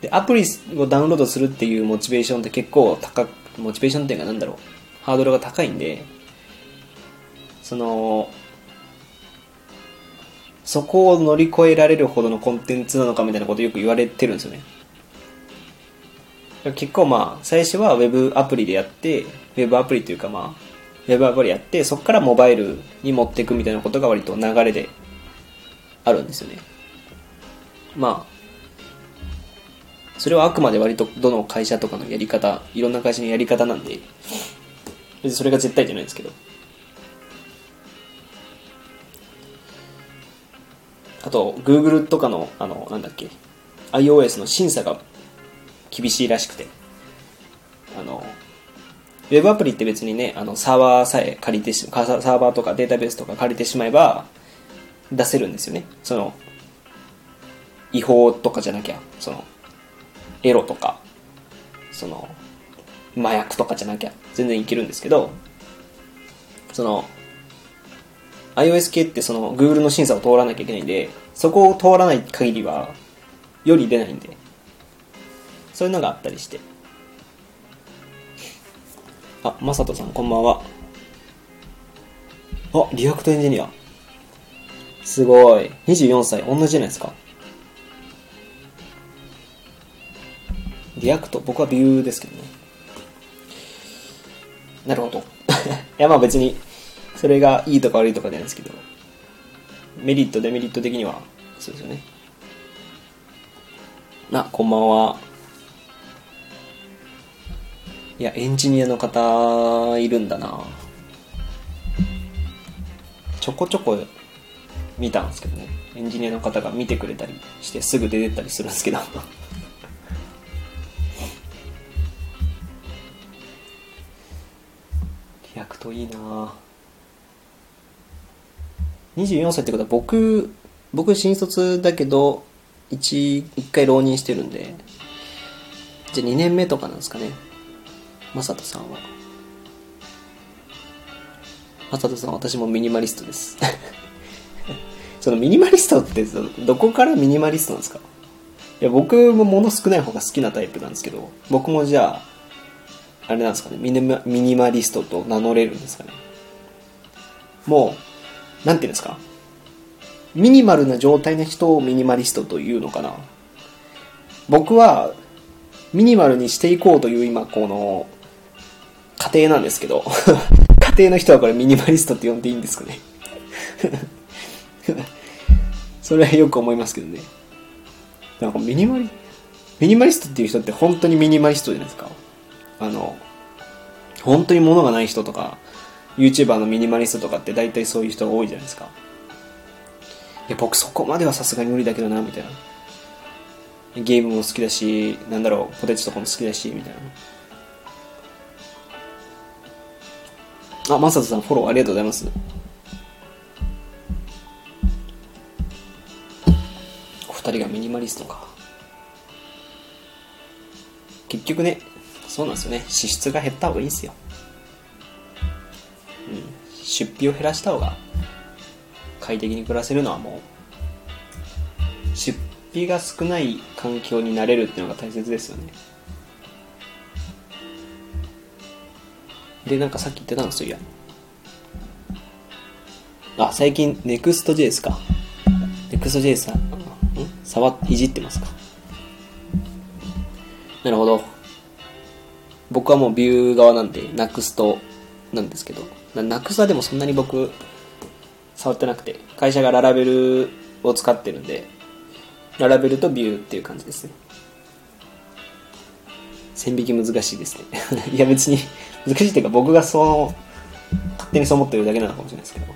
で、アプリをダウンロードするっていうモチベーションって結構高く、モチベーションっていうかなんだろう、ハードルが高いんで、その、そこを乗り越えられるほどのコンテンツなのかみたいなことよく言われてるんですよね。結構まあ、最初は Web アプリでやって、Web アプリというかまあ、Web アプリやって、そこからモバイルに持っていくみたいなことが割と流れであるんですよね。まあ、それはあくまで割とどの会社とかのやり方、いろんな会社のやり方なんで、別にそれが絶対じゃないんですけど。あと、Google とかの、あの、なんだっけ、iOS の審査が厳しいらしくて、あの、ウェブアプリって別にね、あの、サーバーさえ借りてし、サーバーとかデータベースとか借りてしまえば出せるんですよね。その、違法とかじゃなきゃ、その、エロとか、その、麻薬とかじゃなきゃ全然いけるんですけど、その、iOS 系ってその Google の審査を通らなきゃいけないんで、そこを通らない限りは、より出ないんで、そういうのがあったりして。あ、まさとさん、こんばんは。あ、リアクトエンジニア。すごい。にじゅうよんさい、同じじゃないですか。リアクト、僕はビューですけどね。なるほど。いや、まあ別に、それがいいとか悪いとかじゃないですけど、メリット、デメリット的には、そうですよね。あ、こんばんは。いや、エンジニアの方いるんだな。ちょこちょこ見たんですけどね、エンジニアの方が見てくれたりしてすぐ出てったりするんですけどリアクトいいな。にじゅうよんさいってことは僕僕新卒だけど 1, いっかい浪人してるんで、じゃあにねんめとかなんですかね。マサトさんはマサトさんは私もミニマリストですそのミニマリストってどこからミニマリストなんですか？いや、僕も物少ない方が好きなタイプなんですけど、僕もじゃああれなんですかね、ミニマ、ミニマリストと名乗れるんですかね。もうなんていうんですか、ミニマルな状態の人をミニマリストというのかな。僕はミニマルにしていこうという今この家庭なんですけど家庭の人はこれミニマリストって呼んでいいんですかねそれはよく思いますけどね。なんかミニマリミニマリストっていう人って本当にミニマリストじゃないですか。あの本当に物がない人とか YouTuber のミニマリストとかって大体そういう人が多いじゃないですか。いや、僕そこまではさすがに無理だけどなみたいな。ゲームも好きだし、なんだろう、ポテチとかも好きだしみたいな。あ、マサトさんフォローありがとうございます。お二人がミニマリストか。結局ね、そうなんですよね。支出が減った方がいいんですよ。うん、出費を減らした方が快適に暮らせるのはもう出費が少ない環境になれるっていうのが大切ですよね。で、なんかさっき言ってたんですよ。いや、あ、最近 ネクストジェイエス か ネクストジェイエス さん触っていじってますか。なるほど。僕はもうビュー側なんで ネクスト なんですけど、 ネクスト はでもそんなに僕触ってなくて、会社がララベルを使ってるんでララベルとビューっていう感じですね。線引き難しいですねいや別に難しいっていうか、僕がそう勝手にそう思ってるだけなのかもしれないですけど、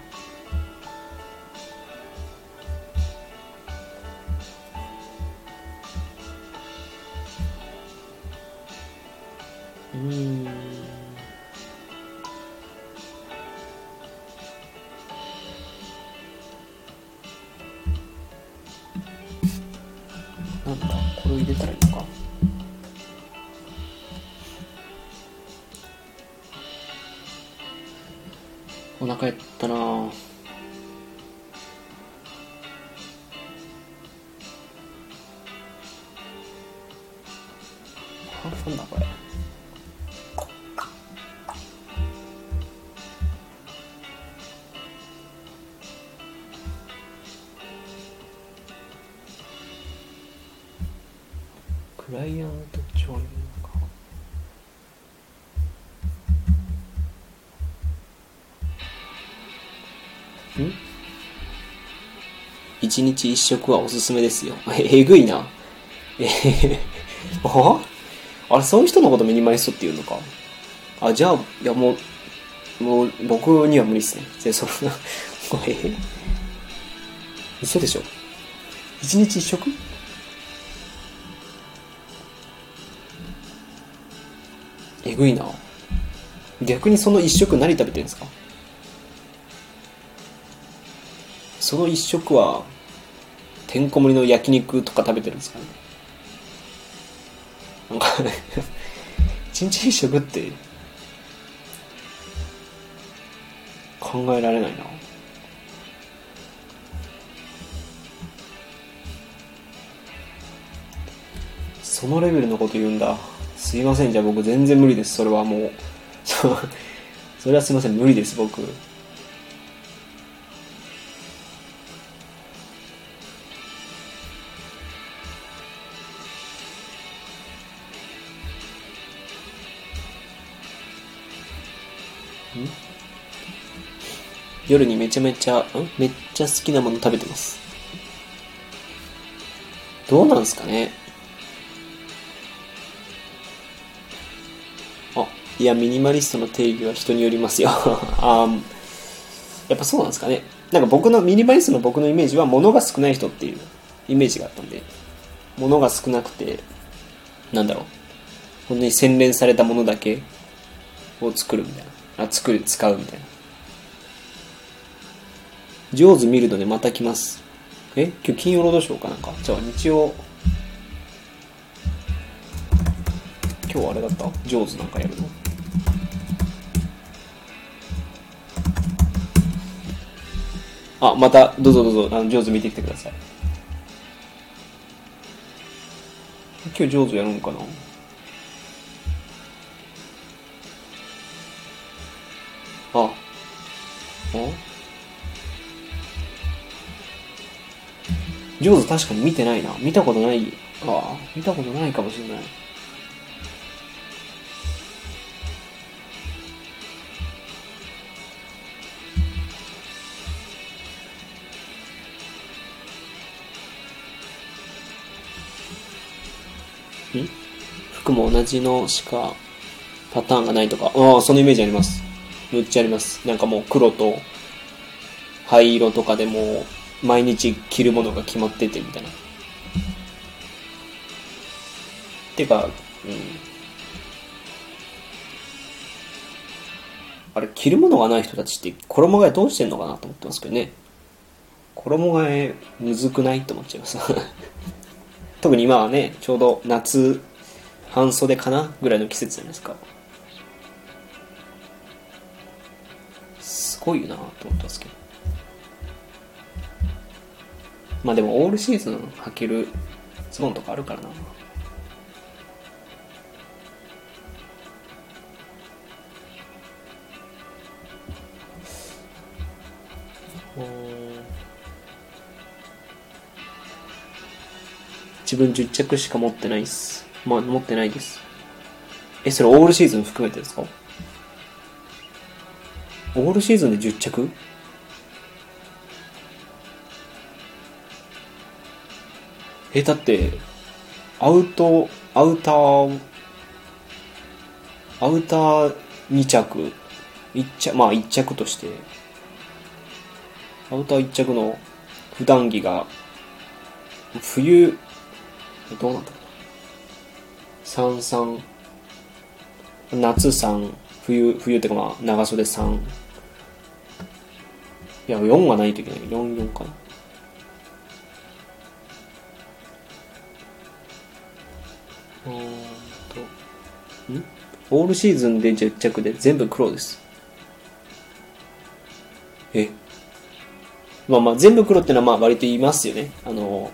うーん、なんだこれを入れたらいいのか。お腹減ったなぁ。なんだこれ。クライアント調理か。ん？一日一食はおすすめですよ。えぐいな。えー、あ？あれ、そういう人のことミニマリストっていうのか。あ、じゃあ、いやもう、もう僕には無理っすね。そんな、これ、嘘でしょ。一日一食？えぐいな。逆にその一食何食べてるんですか？その一食はてんこ盛りの焼肉とか食べてるんですかね。なんかね一日一食って考えられないな。そのレベルのこと言うんだ。すいません、じゃあ僕全然無理です。それはもうそれはすいません、無理です。僕夜にめちゃめちゃんめっちゃ好きなもの食べてます。どうなんですかね。あ、いやミニマリストの定義は人によりますよあ、やっぱそうなんですかね。なんか僕のミニマリストの僕のイメージは物が少ない人っていうイメージがあったんで、物が少なくて、なんだろう、本当に洗練されたものだけを作るみたいな、あ、作る使うみたいな。ジョーズ見るのでまた来ます。え、今日金曜ロードショーかなんか。じゃあ日曜、今日あれだった？ジョーズなんかやるの？あ、またどうぞどうぞ、あのジョーズ見てきてください。今日ジョーズやるのかな。あ、あ。ジョーズ確かに見てないな。見たことない。ああ、見たことないかもしれない。ん？服も同じのしかパターンがないとか。ああ、そのイメージあります。むっちゃあります。なんかもう黒と灰色とかでも毎日着るものが決まっててみたいな。てか、うん、あれ着るものがない人たちって衣替えどうしてんのかなと思ってますけどね。衣替えむずくないと思っちゃいます特に今はね、ちょうど夏半袖かなぐらいの季節じゃないですか。すごいなと思ってますけど、まあでもオールシーズン履けるズボンとかあるからな。自分じゅっ着しか持ってないっす。まあ持ってないです。え、それオールシーズン含めてですか？オールシーズンでじゅっ着？え、だってアウトアウターアウターに着いち着、まあいち着としてアウターいち着の普段着が冬どうなったの？さんじゅうさん夏さん、冬、冬ってかまあ長袖さん、いやよんはないといけないけどよんじゅうよんかな。うーんとんオールシーズンでじゅっ着で全部黒です。えまあまあ全部黒ってのはまあ割と言いますよね。あの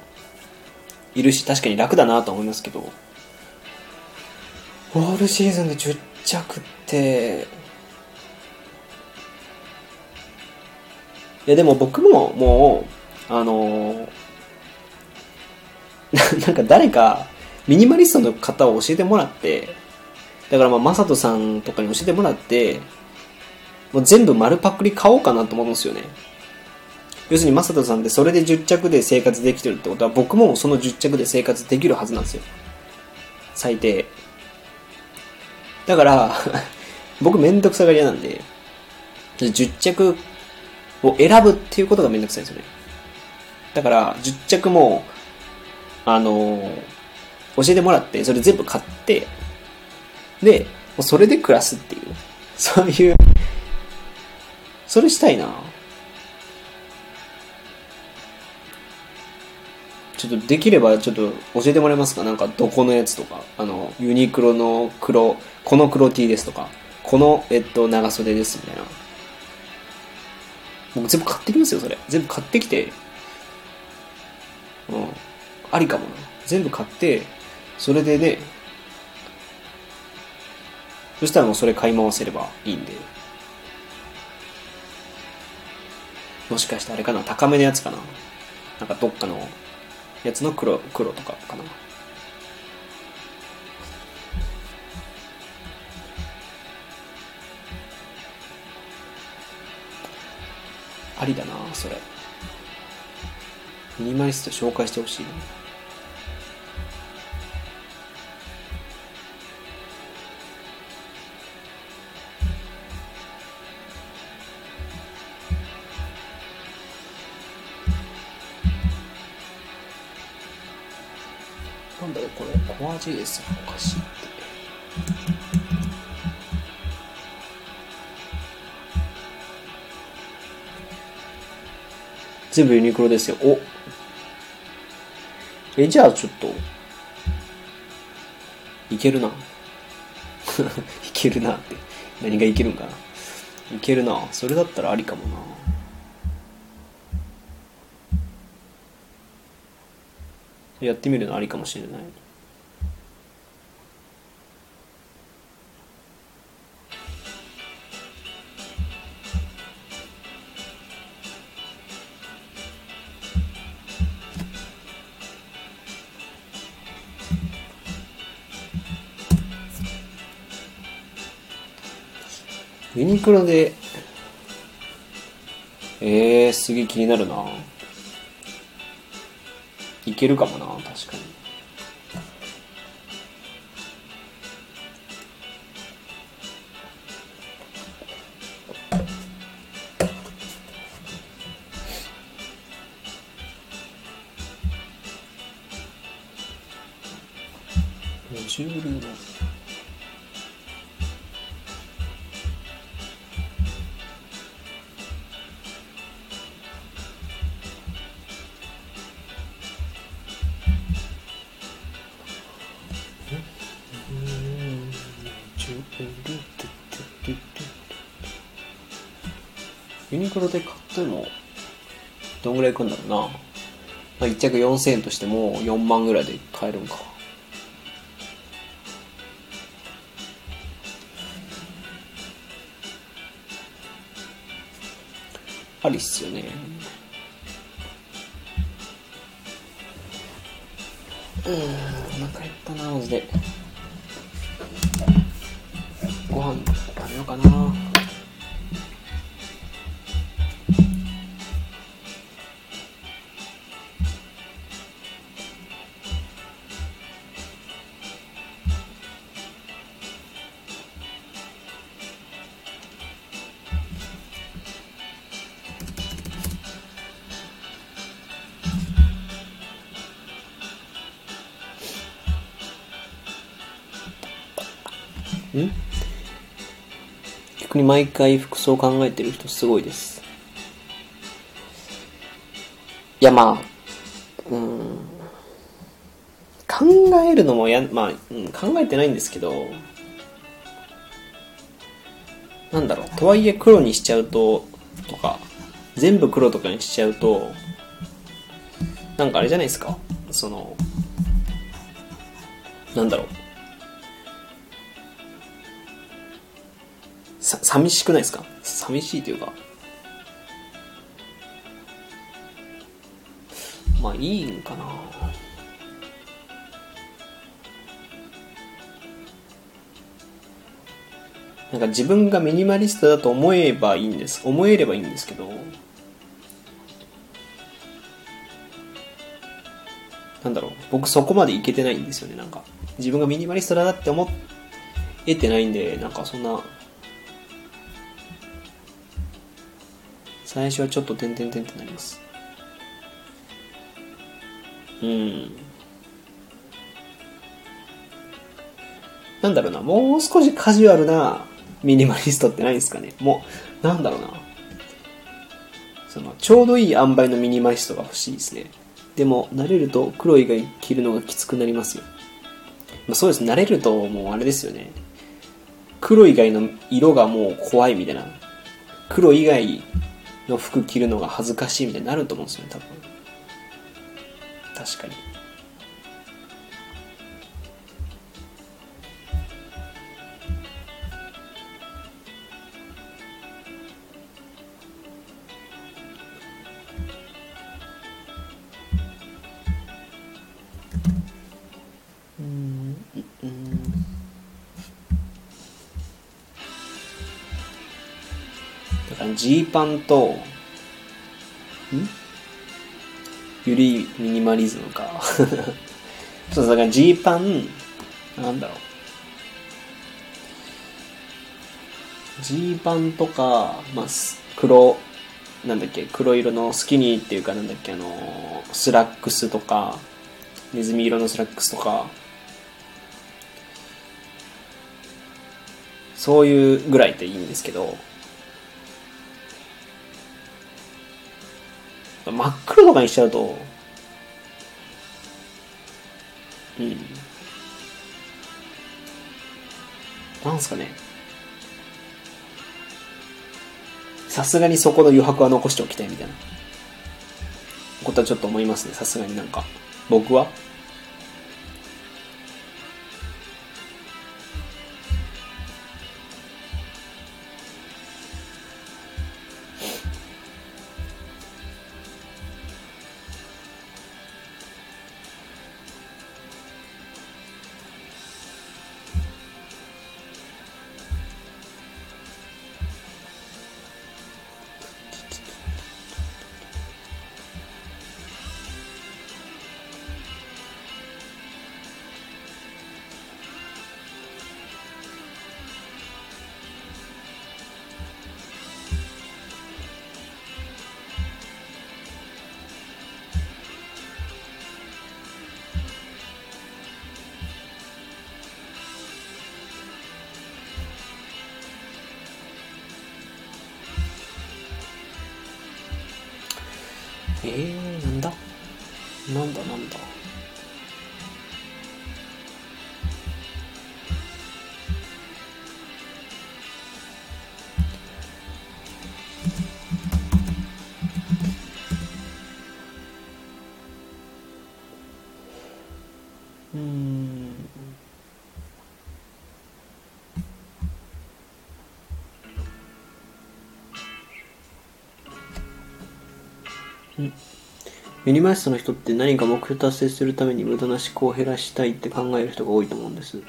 いるし確かに楽だなと思いますけど、オールシーズンでじゅっ着っていやでも僕ももうあのー、なんか誰かミニマリストの方を教えてもらって、だからまあマサトさんとかに教えてもらってもう全部丸パクリ買おうかなと思うんですよね。要するにマサトさんってそれでじゅっ着で生活できてるってことは、僕もそのじゅっ着で生活できるはずなんですよ、最低。だから僕めんどくさがり屋なんでじゅっ着を選ぶっていうことがめんどくさいんですよね。だからじゅっ着もあのー、教えてもらってそれ全部買ってでそれで暮らすっていう、そういうそれしたいな。ちょっとできればちょっと教えてもらえますか。なんかどこのやつとか、あのユニクロの黒、この黒 T ですとか、このえっと長袖ですみたいな。僕全部買ってきますよ。それ全部買ってきて、うん、ありかもな。全部買ってそれでね、そしたらもうそれ買い回せればいいんで、もしかしてあれかな、高めのやつかな、なんかどっかのやつの黒、黒とかかな。ありだなそれ。ミニマリスト紹介してほしいな。なんだろうこれ、小味ですよ、お菓子って。全部ユニクロですよ。おえ、じゃあちょっといけるな。いけるなって何がいけるんかな。いけるな、それだったらありかもな。やってみるのありかもしれない。ユニクロでえー、すげえ気になるな。いけるかもな、確かに。ごじゅうルーバーユニクロで買ってもどんぐらいいくんだろうな、まあ、いっ着よんせんえんとしてもよんまんぐらいで買えるんか。ありっすよね。うんお腹いっぱいなのでご飯食べようかな。んくに毎回服装を考えてる人すごいです。いやまあ、うーん、考えるのもや、まあ、うん、考えてないんですけど、なんだろう、とはいえ黒にしちゃうととか全部黒とかにしちゃうとなんかあれじゃないですか、そのなんだろう、さ寂しくないですか、寂しいというか、まあいいんかな。なんか自分がミニマリストだと思えばいいんです、思えればいいんですけど、なんだろう、僕そこまでいけてないんですよね。なんか自分がミニマリストだなって思えてないんで、なんかそんな最初はちょっとてんてんてんってなります。うん。なんだろうな、もう少しカジュアルなミニマリストってないんですかね。もうなんだろうな、そのちょうどいい塩梅のミニマリストが欲しいですね。でも慣れると黒以外着るのがきつくなりますよ。まあ、そうです、慣れるともうあれですよね、黒以外の色がもう怖いみたいな、黒以外の服着るのが恥ずかしいみたいになると思うんですよね、多分。確かに。ジーパンとんゆりミニマリズムかそうだからジーパン、なんだろう、ジーパンとか、まあ、黒なんだっけ、黒色のスキニーっていうか、なんだっけ、あのー、スラックスとかネズミ色のスラックスとか、そういうぐらいでいいんですけど、真っ黒とかにしちゃうと、うん、なんすかね、さすがにそこの余白は残しておきたいみたいなことはちょっと思いますね。さすがになんか僕はえー、なんだなんだなんだうーん、ミニマリストの人って何か目標達成するために無駄な思考を減らしたいって考える人が多いと思うんです。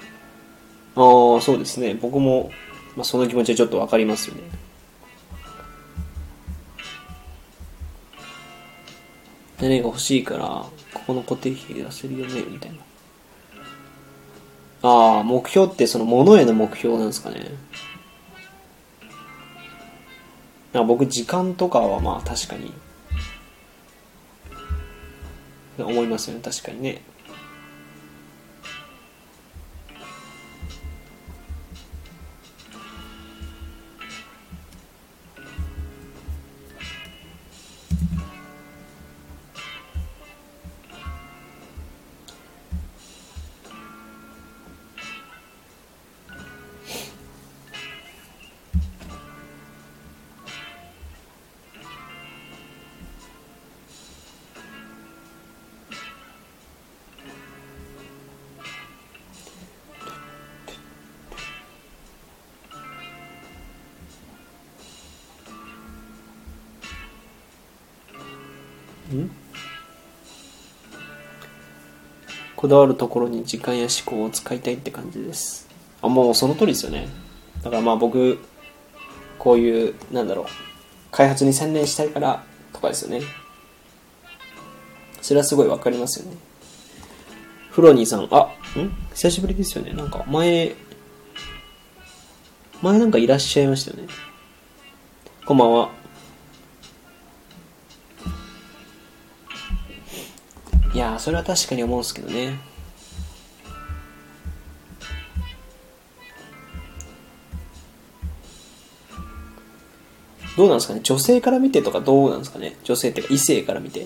ああ、そうですね。僕も、まあ、その気持ちはちょっとわかりますよね。何が欲しいからここの固定費出せるよねみたいな。ああ、目標ってその物への目標なんですかね。なんか僕時間とかはまあ確かに。思いますよね、確かにね。んこだわるところに時間や思考を使いたいって感じです。あ、もうその通りですよね。だからまあ僕こういうなんだろう開発に専念したいからとかですよね。それはすごいわかりますよね。フロニーさん、あ、ん久しぶりですよね。なんか前前なんかいらっしゃいましたよね。こんばんは。いやー、それは確かに思うんですけどね。どうなんですかね、女性から見てとかどうなんですかね。女性っていうか異性から見て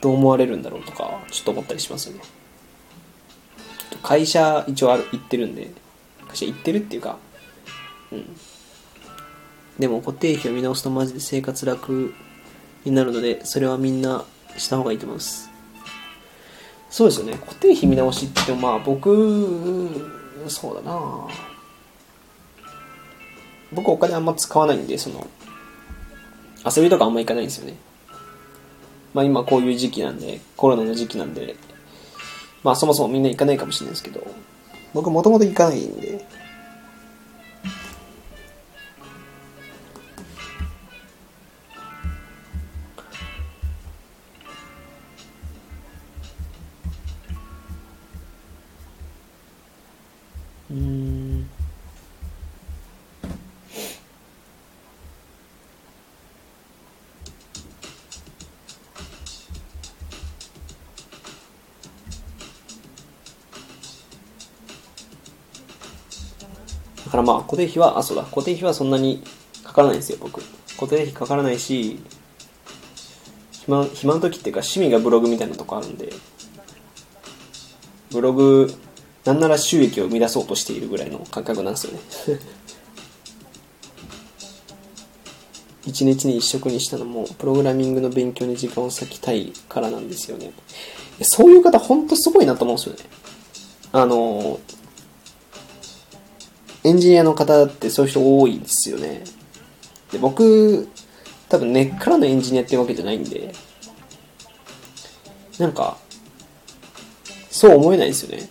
どう思われるんだろうとかちょっと思ったりしますよね。会社一応ある行ってるんで、会社行ってるっていうか、うん。でも固定費を見直すとマジで生活楽になるので、それはみんなした方がいいと思います。そうですよね。固定費見直しってまあ僕そうだな。僕お金あんま使わないんで、その遊びとかあんま行かないんですよね。まあ今こういう時期なんで、コロナの時期なんで、まあそもそもみんな行かないかもしれないですけど、僕もともと行かないんで、うーん。だからまあ固定費は、あ、そうだ、固定費はそんなにかからないんですよ僕。固定費かからないし、暇暇の時っていうか趣味がブログみたいなとこあるんで、ブログなんなら収益を生み出そうとしているぐらいの感覚なんですよね一日に一食にしたのもプログラミングの勉強に時間を割きたいからなんですよね。そういう方ほんとすごいなと思うんですよね。あのエンジニアの方ってそういう人多いですよね。で僕多分根っからのエンジニアってわけじゃないんで、なんかそう思えないですよね。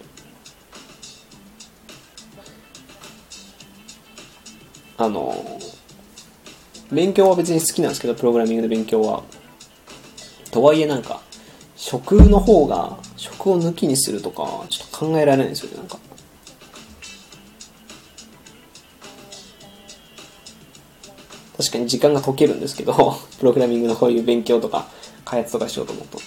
あの勉強は別に好きなんですけど、プログラミングの勉強はとはいえなんか職の方が職を抜きにするとかちょっと考えられないんですよね。なんか確かに時間が解けるんですけどプログラミングのこういう勉強とか開発とかしようと思うと、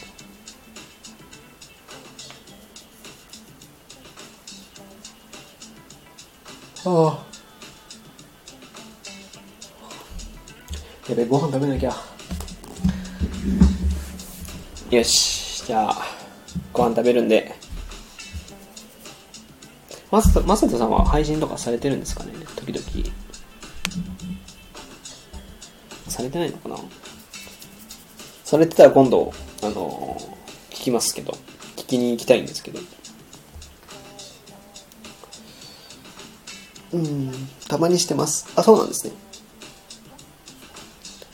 ああやべ、ご飯食べなきゃ。よし、じゃあご飯食べるんで。マサト、マサトさんは配信とかされてるんですかね。時々されてないのかな。されてたら今度あの聞きますけど、聞きに行きたいんですけど、うーん、たまにしてます。あ、そうなんですね。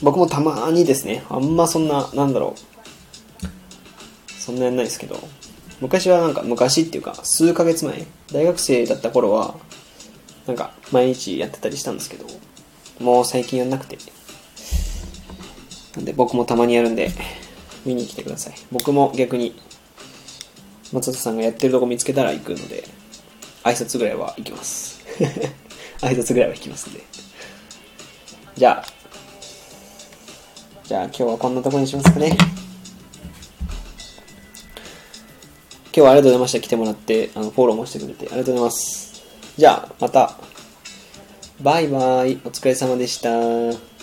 僕もたまにですね。あんまそんな、なんだろう、そんなやんないですけど、昔はなんか、昔っていうか、数ヶ月前、大学生だった頃は、なんか、毎日やってたりしたんですけど、もう最近やんなくて。なんで、僕もたまにやるんで、見に来てください。僕も逆に、松田さんがやってるとこ見つけたら行くので、挨拶ぐらいは行きます。挨拶ぐらいは行きますんで。じゃあ、じゃあ今日はこんなところにしますかね。今日はありがとうございました。来てもらってあのフォローもしてくれてありがとうございます。じゃあまたバイバイ、お疲れ様でした。